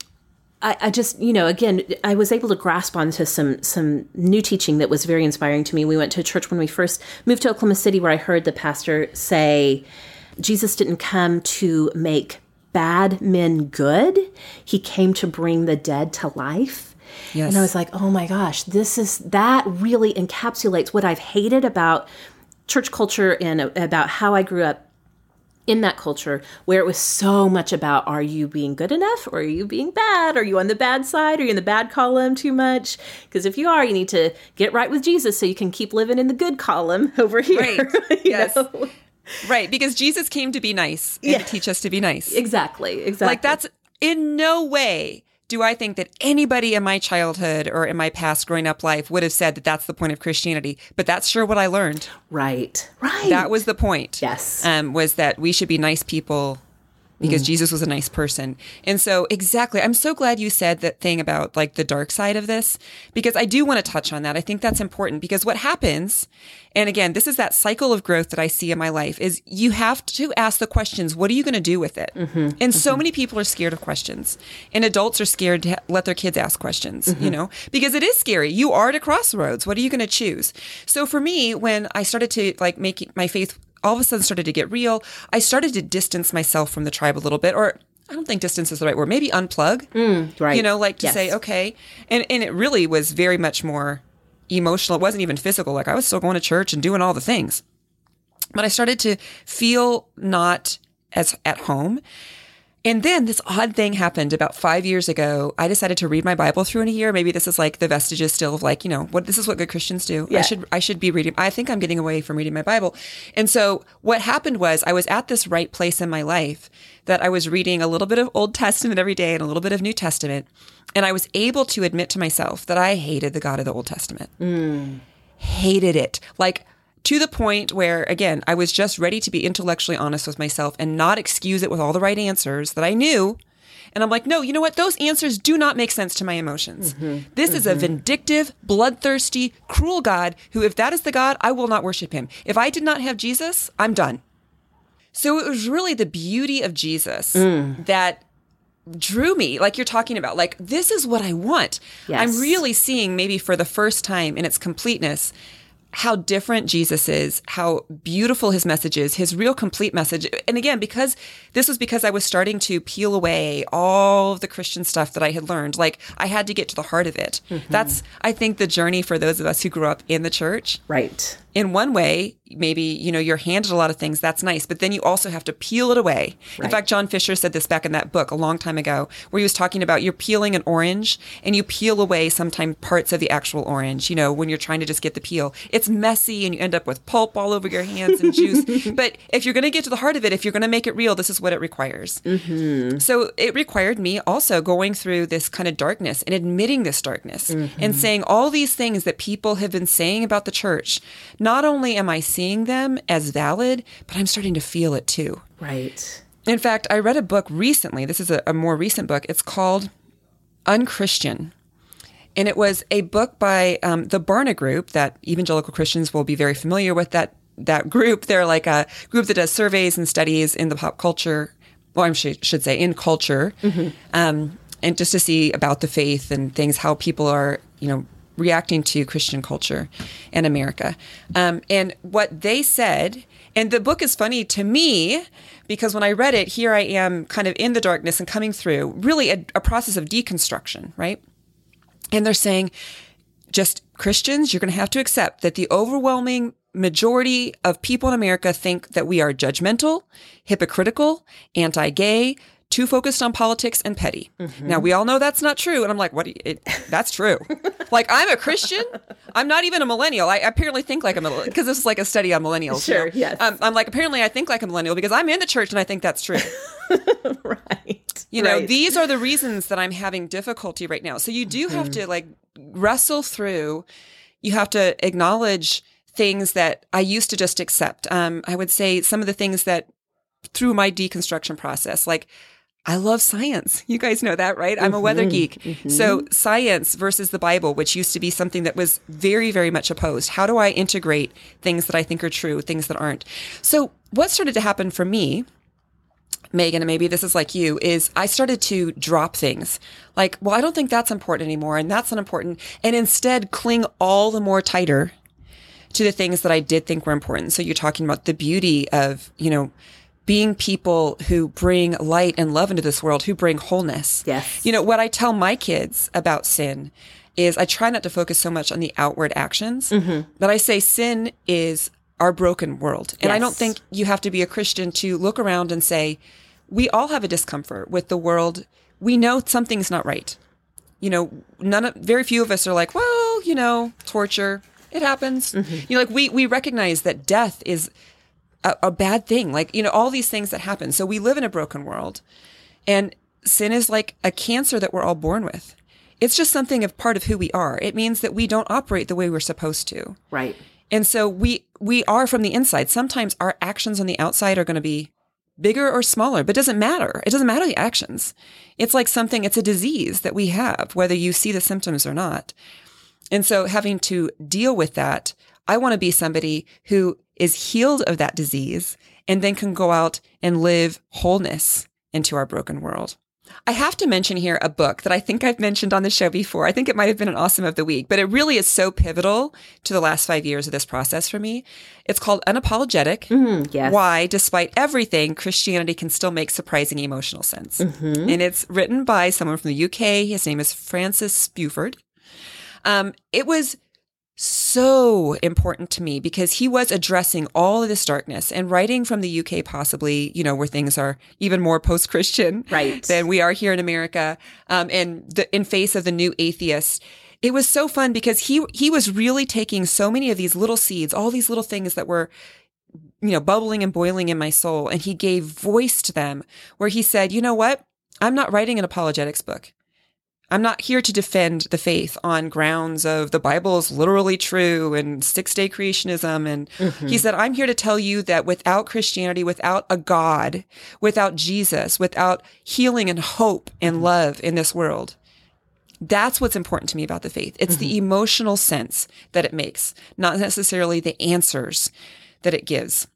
I, I just, you know, again, I was able to grasp onto some some new teaching that was very inspiring to me. We went to a church when we first moved to Oklahoma City where I heard the pastor say, Jesus didn't come to make bad men good. He came to bring the dead to life. Yes. And I was like, oh my gosh, this is, that really encapsulates what I've hated about church culture and about how I grew up in that culture, where it was so much about, are you being good enough or are you being bad? Are you on the bad side? Are you in the bad column too much? Because if you are, you need to get right with Jesus so you can keep living in the good column over here. Right. Yes. Know? Right. Because Jesus came to be nice and yeah. to teach us to be nice. Exactly. Exactly. Like, that's in no way do I think that anybody in my childhood or in my past growing up life would have said that that's the point of Christianity. But that's sure what I learned. Right. Right. That was the point. Yes. Um, was that we should be nice people because mm. Jesus was a nice person. And so exactly. I'm so glad you said that thing about like the dark side of this, because I do want to touch on that. I think that's important, because what happens, and again, this is that cycle of growth that I see in my life, is you have to ask the questions, what are you going to do with it? Mm-hmm, and mm-hmm. so many people are scared of questions, and adults are scared to let their kids ask questions, mm-hmm. you know, because it is scary. You are at a crossroads. What are you going to choose? So for me, when I started to like make my faith all of a sudden started to get real, I started to distance myself from the tribe a little bit, or I don't think distance is the right word, maybe unplug, mm, right. you know, like to yes. say, okay. And and it really was very much more emotional. It wasn't even physical. Like, I was still going to church and doing all the things, but I started to feel not as at home. And then this odd thing happened about five years ago. I decided to read my Bible through in a year. Maybe this is like the vestiges still of like, you know, what this is what good Christians do. Yeah. I should I should be reading. I think I'm getting away from reading my Bible. And so what happened was I was at this right place in my life that I was reading a little bit of Old Testament every day and a little bit of New Testament. And I was able to admit to myself that I hated the God of the Old Testament. Mm. Hated it. Like, to the point where, again, I was just ready to be intellectually honest with myself and not excuse it with all the right answers that I knew. And I'm like, no, you know what? Those answers do not make sense to my emotions. Mm-hmm. This mm-hmm. is a vindictive, bloodthirsty, cruel God who, if that is the God, I will not worship him. If I did not have Jesus, I'm done. So it was really the beauty of Jesus mm. that drew me, like you're talking about, like, this is what I want. Yes. I'm really seeing, maybe for the first time in its completeness, how different Jesus is, how beautiful his message is, his real complete message. And again, because this was because I was starting to peel away all of the Christian stuff that I had learned. Like, I had to get to the heart of it. Mm-hmm. That's, I think, the journey for those of us who grew up in the church. Right. In one way, maybe, you know, you're handed a lot of things. That's nice. But then you also have to peel it away. Right. In fact, John Fisher said this back in that book a long time ago, where he was talking about you're peeling an orange and you peel away sometimes parts of the actual orange, you know, when you're trying to just get the peel. It's messy and you end up with pulp all over your hands and juice. But if you're going to get to the heart of it, if you're going to make it real, this is what it requires. Mm-hmm. So it required me also going through this kind of darkness and admitting this darkness mm-hmm. and saying all these things that people have been saying about the church. Not only am I seeing them as valid, but I'm starting to feel it too. Right. In fact, I read a book recently. This is a, a more recent book. It's called Unchristian. And it was a book by um, the Barna Group, that evangelical Christians will be very familiar with, that that group. They're like a group that does surveys and studies in the pop culture, well, I should, should say in culture, mm-hmm. um, and just to see about the faith and things, how people are, you know, reacting to Christian culture in America. Um, and what they said, and the book is funny to me, because when I read it, here I am kind of in the darkness and coming through, really a, a process of deconstruction, right? And they're saying, just Christians, you're going to have to accept that the overwhelming majority of people in America think that we are judgmental, hypocritical, anti-gay, too focused on politics, and petty. Mm-hmm. Now, we all know that's not true. And I'm like, what? You, it, that's true. Like, I'm a Christian. I'm not even a millennial. I apparently think like a millennial, because this is like a study on millennials. Sure, you know? Yes. Um, I'm like, apparently I think like a millennial because I'm in the church and I think that's true. Right. You know, right. These are the reasons that I'm having difficulty right now. So you do mm-hmm. have to like wrestle through. You have to acknowledge things that I used to just accept. Um, I would say some of the things that through my deconstruction process, like, I love science. You guys know that, right? I'm mm-hmm, a weather geek. Mm-hmm. So science versus the Bible, which used to be something that was very, very much opposed. How do I integrate things that I think are true, things that aren't? So what started to happen for me Megan, and maybe this is like you, is I started to drop things like, well, I don't think that's important anymore. And that's unimportant. And instead cling all the more tighter to the things that I did think were important. So you're talking about the beauty of, you know, being people who bring light and love into this world, who bring wholeness. Yes. You know, what I tell my kids about sin is I try not to focus so much on the outward actions, mm-hmm. but I say sin is our broken world. And yes. I don't think you have to be a Christian to look around and say, we all have a discomfort with the world. We know something's not right. You know, none of, very few of us are like, well, you know, torture, it happens. Mm-hmm. You know, like we, we recognize that death is a, a bad thing. Like, you know, all these things that happen. So we live in a broken world, and sin is like a cancer that we're all born with. It's just something of part of who we are. It means that we don't operate the way we're supposed to. Right. And so we, we are from the inside. Sometimes our actions on the outside are going to be bigger or smaller, but it doesn't matter. It doesn't matter the actions. It's like something, it's a disease that we have, whether you see the symptoms or not. And so having to deal with that, I want to be somebody who is healed of that disease and then can go out and live wholeness into our broken world. I have to mention here a book that I think I've mentioned on the show before. I think it might have been an Awesome of the Week, but it really is so pivotal to the last five years of this process for me. It's called Unapologetic, mm, yes. Why, Despite Everything, Christianity Can Still Make Surprising Emotional Sense. Mm-hmm. And it's written by someone from the U K. His name is Francis Spuford. Um, it was so important to me because he was addressing all of this darkness and writing from the U K, possibly, you know, where things are even more post-Christian right. than we are here in America. Um, and the, in face of the new atheist, it was so fun because he, he was really taking so many of these little seeds, all these little things that were, you know, bubbling and boiling in my soul. And he gave voice to them where he said, you know what? I'm not writing an apologetics book. I'm not here to defend the faith on grounds of the Bible is literally true and six-day creationism. And mm-hmm. he said, I'm here to tell you that without Christianity, without a God, without Jesus, without healing and hope and love in this world, that's what's important to me about the faith. It's mm-hmm. the emotional sense that it makes, not necessarily the answers that it gives.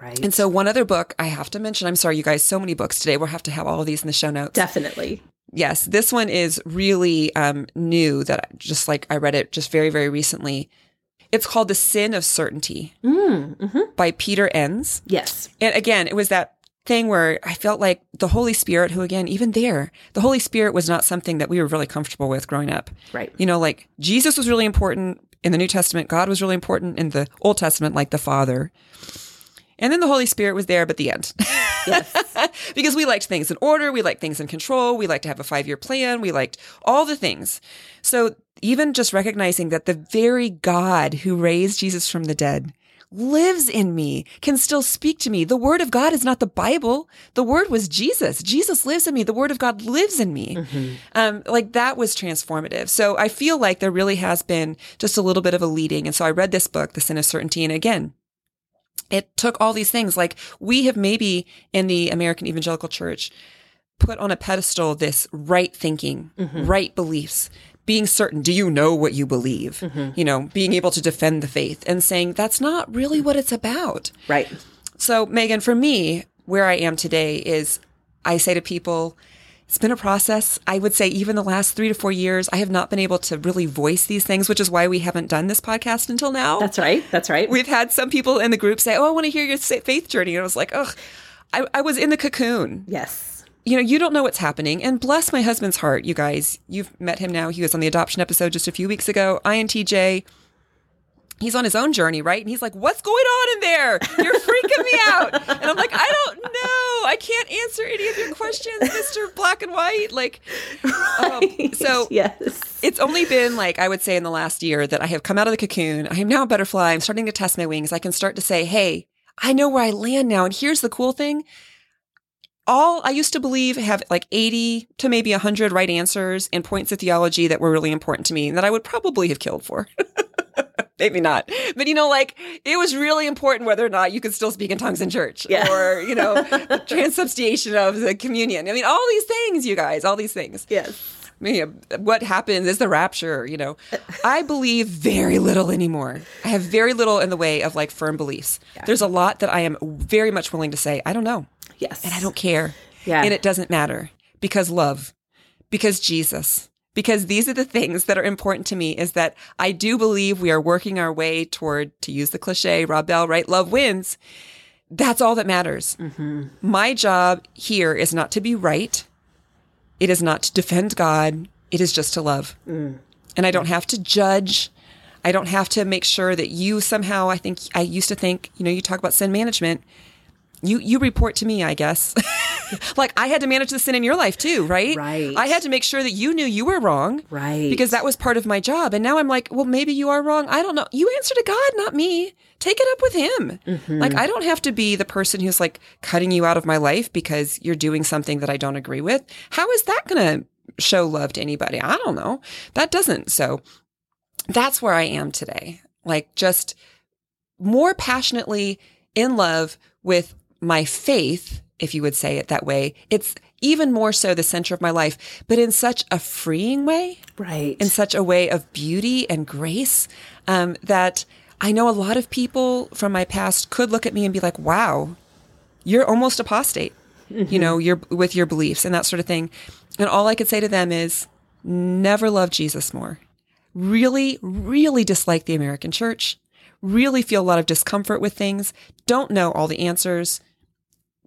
Right. And so one other book I have to mention, I'm sorry, you guys, so many books today. We'll have to have all of these in the show notes. Definitely. Yes, this one is really um, new that I, just like I read it just very, very recently. It's called The Sin of Certainty mm, mm-hmm. by Peter Enns. Yes. And again, it was that thing where I felt like the Holy Spirit, who again, even there, the Holy Spirit was not something that we were really comfortable with growing up. Right. You know, like Jesus was really important in the New Testament. God was really important in the Old Testament, like the Father. And then the Holy Spirit was there, but the end. Yes. Because we liked things in order. We liked things in control. We liked to have a five-year plan. We liked all the things. So even just recognizing that the very God who raised Jesus from the dead lives in me, can still speak to me. The Word of God is not the Bible. The Word was Jesus. Jesus lives in me. The Word of God lives in me. Mm-hmm. Um, like that was transformative. So I feel like there really has been just a little bit of a leading. And so I read this book, The Sin of Certainty, and again, it took all these things. Like we have maybe in the American evangelical church put on a pedestal this right thinking, mm-hmm. right beliefs, being certain. Do you know what you believe? Mm-hmm. You know, being able to defend the faith and saying that's not really what it's about. Right. So Megan, for me, where I am today is I say to people, it's been a process. I would say even the last three to four years, I have not been able to really voice these things, which is why we haven't done this podcast until now. That's right. That's right. We've had some people in the group say, oh, I want to hear your faith journey. And I was like, ugh, I, I was in the cocoon. Yes. You know, you don't know what's happening. And bless my husband's heart, you guys. You've met him now. He was on the adoption episode just a few weeks ago. I N T J. He's on his own journey, right? And he's like, what's going on in there? You're freaking me out. And I'm like, I don't know. I can't answer any of your questions, Mister Black and White. Like, right. um, so yes. It's only been like, I would say in the last year that I have come out of the cocoon. I am now a butterfly. I'm starting to test my wings. I can start to say, hey, I know where I land now. And here's the cool thing. All I used to believe have like eighty to maybe one hundred right answers and points of theology that were really important to me and that I would probably have killed for. Maybe not. But, you know, like, it was really important whether or not you could still speak in tongues in church yeah. or, you know, the transubstantiation of the communion. I mean, all these things, you guys, all these things. Yes. I mean, what happens is the rapture, you know. I believe very little anymore. I have very little in the way of, like, firm beliefs. Yeah. There's a lot that I am very much willing to say, I don't know. Yes. And I don't care. Yeah. And it doesn't matter because love, because Jesus, because these are the things that are important to me, is that I do believe we are working our way toward, to use the cliche, Rob Bell, right? Love wins. That's all that matters. Mm-hmm. My job here is not to be right. It is not to defend God. It is just to love. Mm. And I don't have to judge. I don't have to make sure that you somehow, I think, I used to think, you know, you talk about sin management. You you report to me, I guess. Like, I had to manage the sin in your life too, right? Right. I had to make sure that you knew you were wrong. Right. Because that was part of my job. And now I'm like, well, maybe you are wrong. I don't know. You answer to God, not me. Take it up with him. Mm-hmm. Like, I don't have to be the person who's like cutting you out of my life because you're doing something that I don't agree with. How is that going to show love to anybody? I don't know. That doesn't. So that's where I am today. Like, just more passionately in love with my faith, if you would say it that way. It's even more so the center of my life, but in such a freeing way, right? In such a way of beauty and grace, um, that I know a lot of people from my past could look at me and be like, wow, you're almost apostate, mm-hmm. you know, you're with your beliefs and that sort of thing. And all I could say to them is, never love Jesus more. Really, really dislike the American church. Really feel a lot of discomfort with things. Don't know all the answers,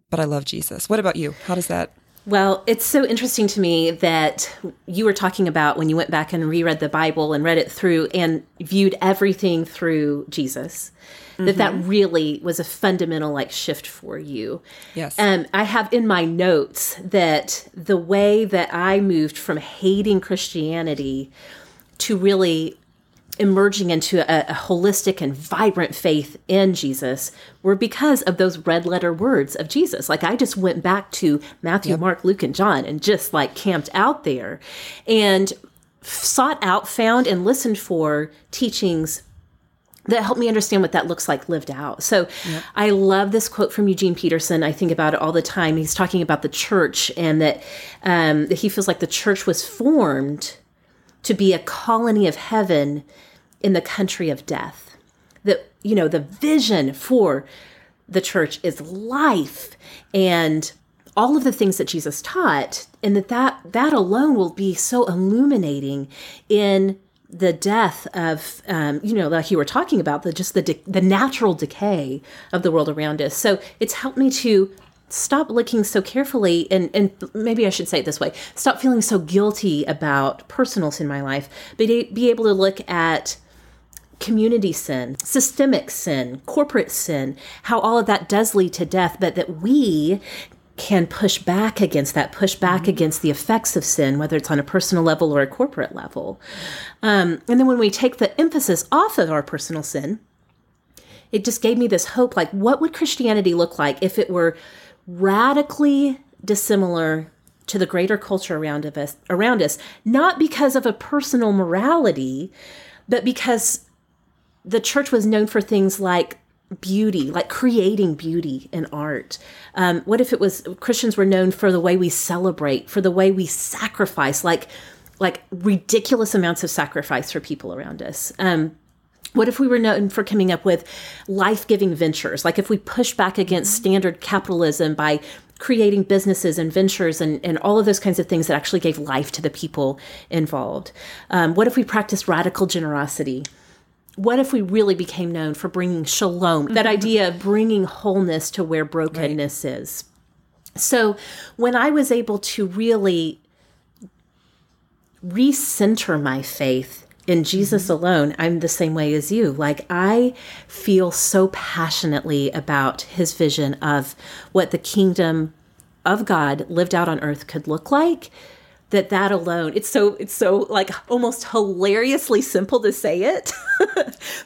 but I love Jesus. What about you? How does that? Well, it's so interesting to me that you were talking about when you went back and reread the Bible and read it through and viewed everything through Jesus, mm-hmm. that that really was a fundamental like shift for you. Yes. And um, I have in my notes that the way that I moved from hating Christianity to really emerging into a, a holistic and vibrant faith in Jesus were because of those red letter words of Jesus. Like, I just went back to Matthew, yep. Mark, Luke, and John and just like camped out there and sought out, found, and listened for teachings that helped me understand what that looks like lived out. So yep. I love this quote from Eugene Peterson. I think about it all the time. He's talking about the church and that, um, that he feels like the church was formed to be a colony of heaven in the country of death. That, you know, the vision for the church is life and all of the things that Jesus taught, and that that, that alone will be so illuminating in the death of, um, you know, like you were talking about, the just the de- the natural decay of the world around us. So it's helped me to stop looking so carefully, and, and maybe I should say it this way, stop feeling so guilty about personal sin in my life, but be able to look at community sin, systemic sin, corporate sin, how all of that does lead to death, but that we can push back against that, push back mm-hmm. against the effects of sin, whether it's on a personal level or a corporate level. Um, and then when we take the emphasis off of our personal sin, it just gave me this hope, like, what would Christianity look like if it were radically dissimilar to the greater culture around of us, around us, not because of a personal morality, but because the church was known for things like beauty, like creating beauty and art. Um, what if it was, Christians were known for the way we celebrate, for the way we sacrifice, like, like ridiculous amounts of sacrifice for people around us. Um, What if we were known for coming up with life-giving ventures? Like, if we pushed back against standard capitalism by creating businesses and ventures and, and all of those kinds of things that actually gave life to the people involved. Um, what if we practiced radical generosity? What if we really became known for bringing shalom, that idea of bringing wholeness to where brokenness right. is? So when I was able to really recenter my faith in Jesus mm-hmm. alone, I'm the same way as you. Like, I feel so passionately about his vision of what the kingdom of God lived out on earth could look like, that that alone, it's so, it's so like almost hilariously simple to say it.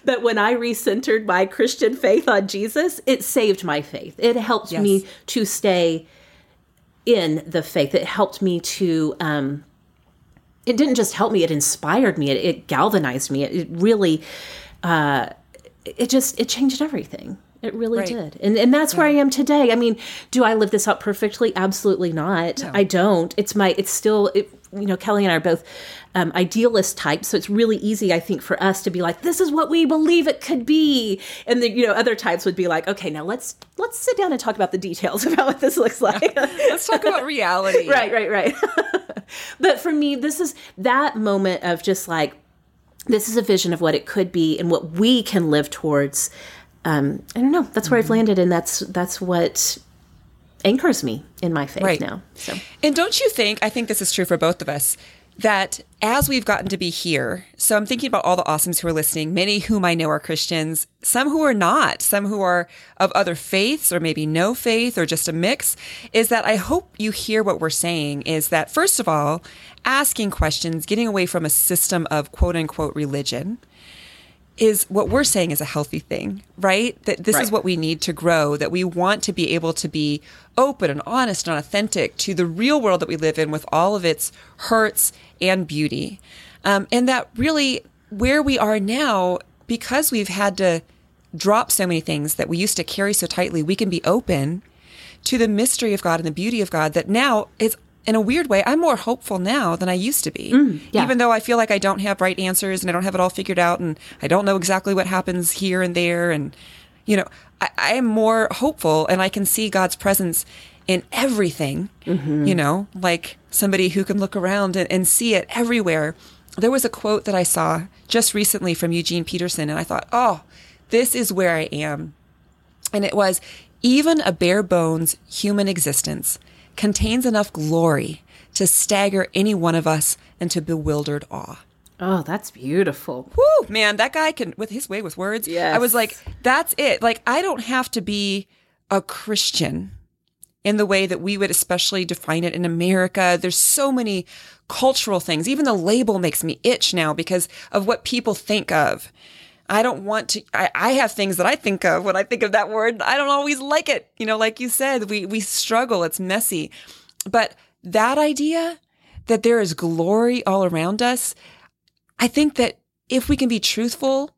But when I recentered my Christian faith on Jesus, it saved my faith. It helped yes. me to stay in the faith. It helped me to, um, it didn't just help me, it inspired me, it, it galvanized me, it, it really, uh, it just, it changed everything. It really right. did. And and that's yeah. where I am today. I mean, do I live this out perfectly? Absolutely not. No. I don't. It's my, it's still, it, you know, Kelly and I are both um, idealist types. So it's really easy, I think, for us to be like, this is what we believe it could be. And then, you know, other types would be like, okay, now let's let's sit down and talk about the details about what this looks like. Let's talk about reality. Right, right, right. But for me, this is that moment of just like, this is a vision of what it could be and what we can live towards. Um, I don't know. That's where mm-hmm. I've landed. And that's that's what anchors me in my faith right. now. So. And don't you think, I think this is true for both of us, that as we've gotten to be here, so I'm thinking about all the awesomes who are listening, many whom I know are Christians, some who are not, some who are of other faiths or maybe no faith or just a mix, is that I hope you hear what we're saying is that, first of all, asking questions, getting away from a system of quote unquote religion is what we're saying is a healthy thing, right? That this right. is what we need to grow, that we want to be able to be open and honest and authentic to the real world that we live in with all of its hurts and beauty. Um, and that really where we are now, because we've had to drop so many things that we used to carry so tightly, we can be open to the mystery of God and the beauty of God that now is, in a weird way, I'm more hopeful now than I used to be, mm, yeah. even though I feel like I don't have right answers and I don't have it all figured out and I don't know exactly what happens here and there. And, you know, I, I am more hopeful and I can see God's presence in everything, mm-hmm. you know, like somebody who can look around and, and see it everywhere. There was a quote that I saw just recently from Eugene Peterson, and I thought, oh, this is where I am. And it was, even a bare bones human existence contains enough glory to stagger any one of us into bewildered awe. Oh, that's beautiful. Woo, man, that guy can, with his way with words, yes. I was like, that's it. Like, I don't have to be a Christian in the way that we would especially define it in America. There's so many cultural things. Even the label makes me itch now because of what people think of. I don't want to, I, I have things that I think of when I think of that word. I don't always like it. You know, like you said, we, we struggle. It's messy. But that idea that there is glory all around us, I think that if we can be truthful,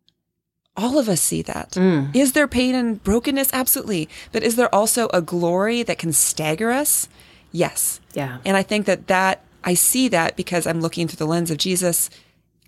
all of us see that. Mm. Is there pain and brokenness? Absolutely. But is there also a glory that can stagger us? Yes. Yeah. And I think that that, I see that because I'm looking through the lens of Jesus.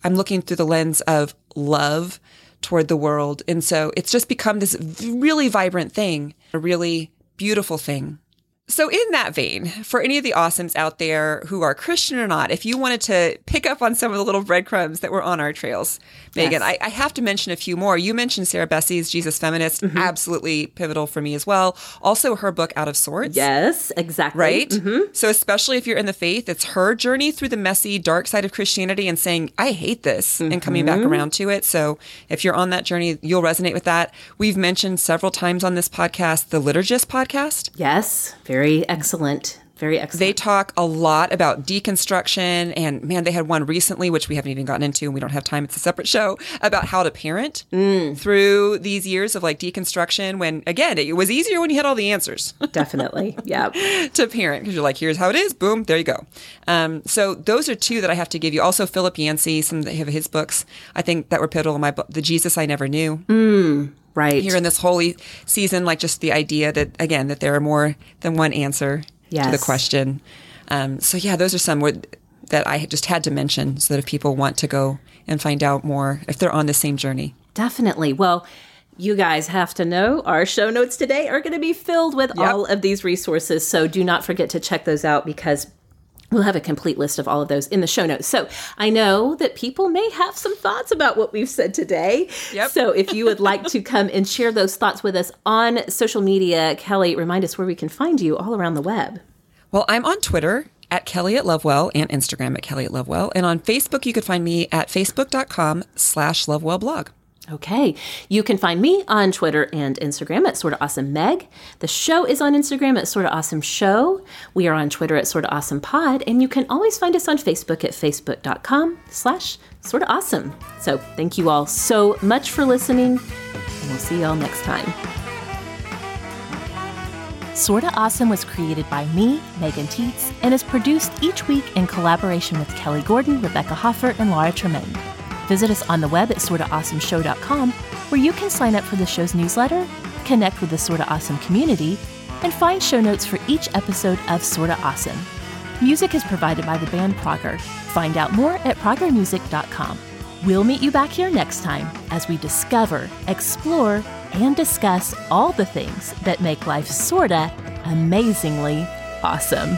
I'm looking through the lens of love toward the world. And so it's just become this really vibrant thing, a really beautiful thing. So in that vein, for any of the awesomes out there who are Christian or not, if you wanted to pick up on some of the little breadcrumbs that were on our trails, Megan, yes. I, I have to mention a few more. You mentioned Sarah Bessie's Jesus Feminist, mm-hmm. absolutely pivotal for me as well. Also her book, Out of Sorts. Yes, exactly. Right? Mm-hmm. So especially if you're in the faith, it's her journey through the messy, dark side of Christianity and saying, I hate this, mm-hmm. and coming back around to it. So if you're on that journey, you'll resonate with that. We've mentioned several times on this podcast, the Liturgist podcast. Yes, very Very excellent. Very excellent. They talk a lot about deconstruction. And man, they had one recently, which we haven't even gotten into and we don't have time. It's a separate show about how to parent mm. through these years of like deconstruction when, again, it was easier when you had all the answers. Definitely. Yeah. To parent because you're like, here's how it is. Boom. There you go. Um, so those are two that I have to give you. Also, Philip Yancey, some of his books, I think that were pivotal in my book, The Jesus I Never Knew. Mm. Right. Here in this holy season, like just the idea that, again, that there are more than one answer yes. to the question. Um, so, yeah, those are some word that I just had to mention so that if people want to go and find out more, if they're on the same journey. Definitely. Well, you guys have to know our show notes today are going to be filled with yep. all of these resources. So do not forget to check those out because we'll have a complete list of all of those in the show notes. So I know that people may have some thoughts about what we've said today. Yep. So if you would like to come and share those thoughts with us on social media, Kelly, remind us where we can find you all around the web. Well, I'm on Twitter at Kelly at Lovewell and Instagram at Kelly at Lovewell. And on Facebook, you can find me at facebook.com slash Lovewell blog. Okay. You can find me on Twitter and Instagram at Sorta Awesome Meg. The show is on Instagram at Sorta Awesome Show. We are on Twitter at Sorta Awesome Pod. And you can always find us on Facebook at facebook.com slash Sorta Awesome. So thank you all so much for listening. And we'll see you all next time. Sorta Awesome was created by me, Megan Tietz, and is produced each week in collaboration with Kelly Gordon, Rebecca Hoffer, and Laura Tremaine. Visit us on the web at sorta awesome show dot com, where you can sign up for the show's newsletter, connect with the Sorta Awesome community, and find show notes for each episode of Sorta Awesome. Music is provided by the band Prager. Find out more at prager music dot com. We'll meet you back here next time as we discover, explore, and discuss all the things that make life sorta amazingly awesome.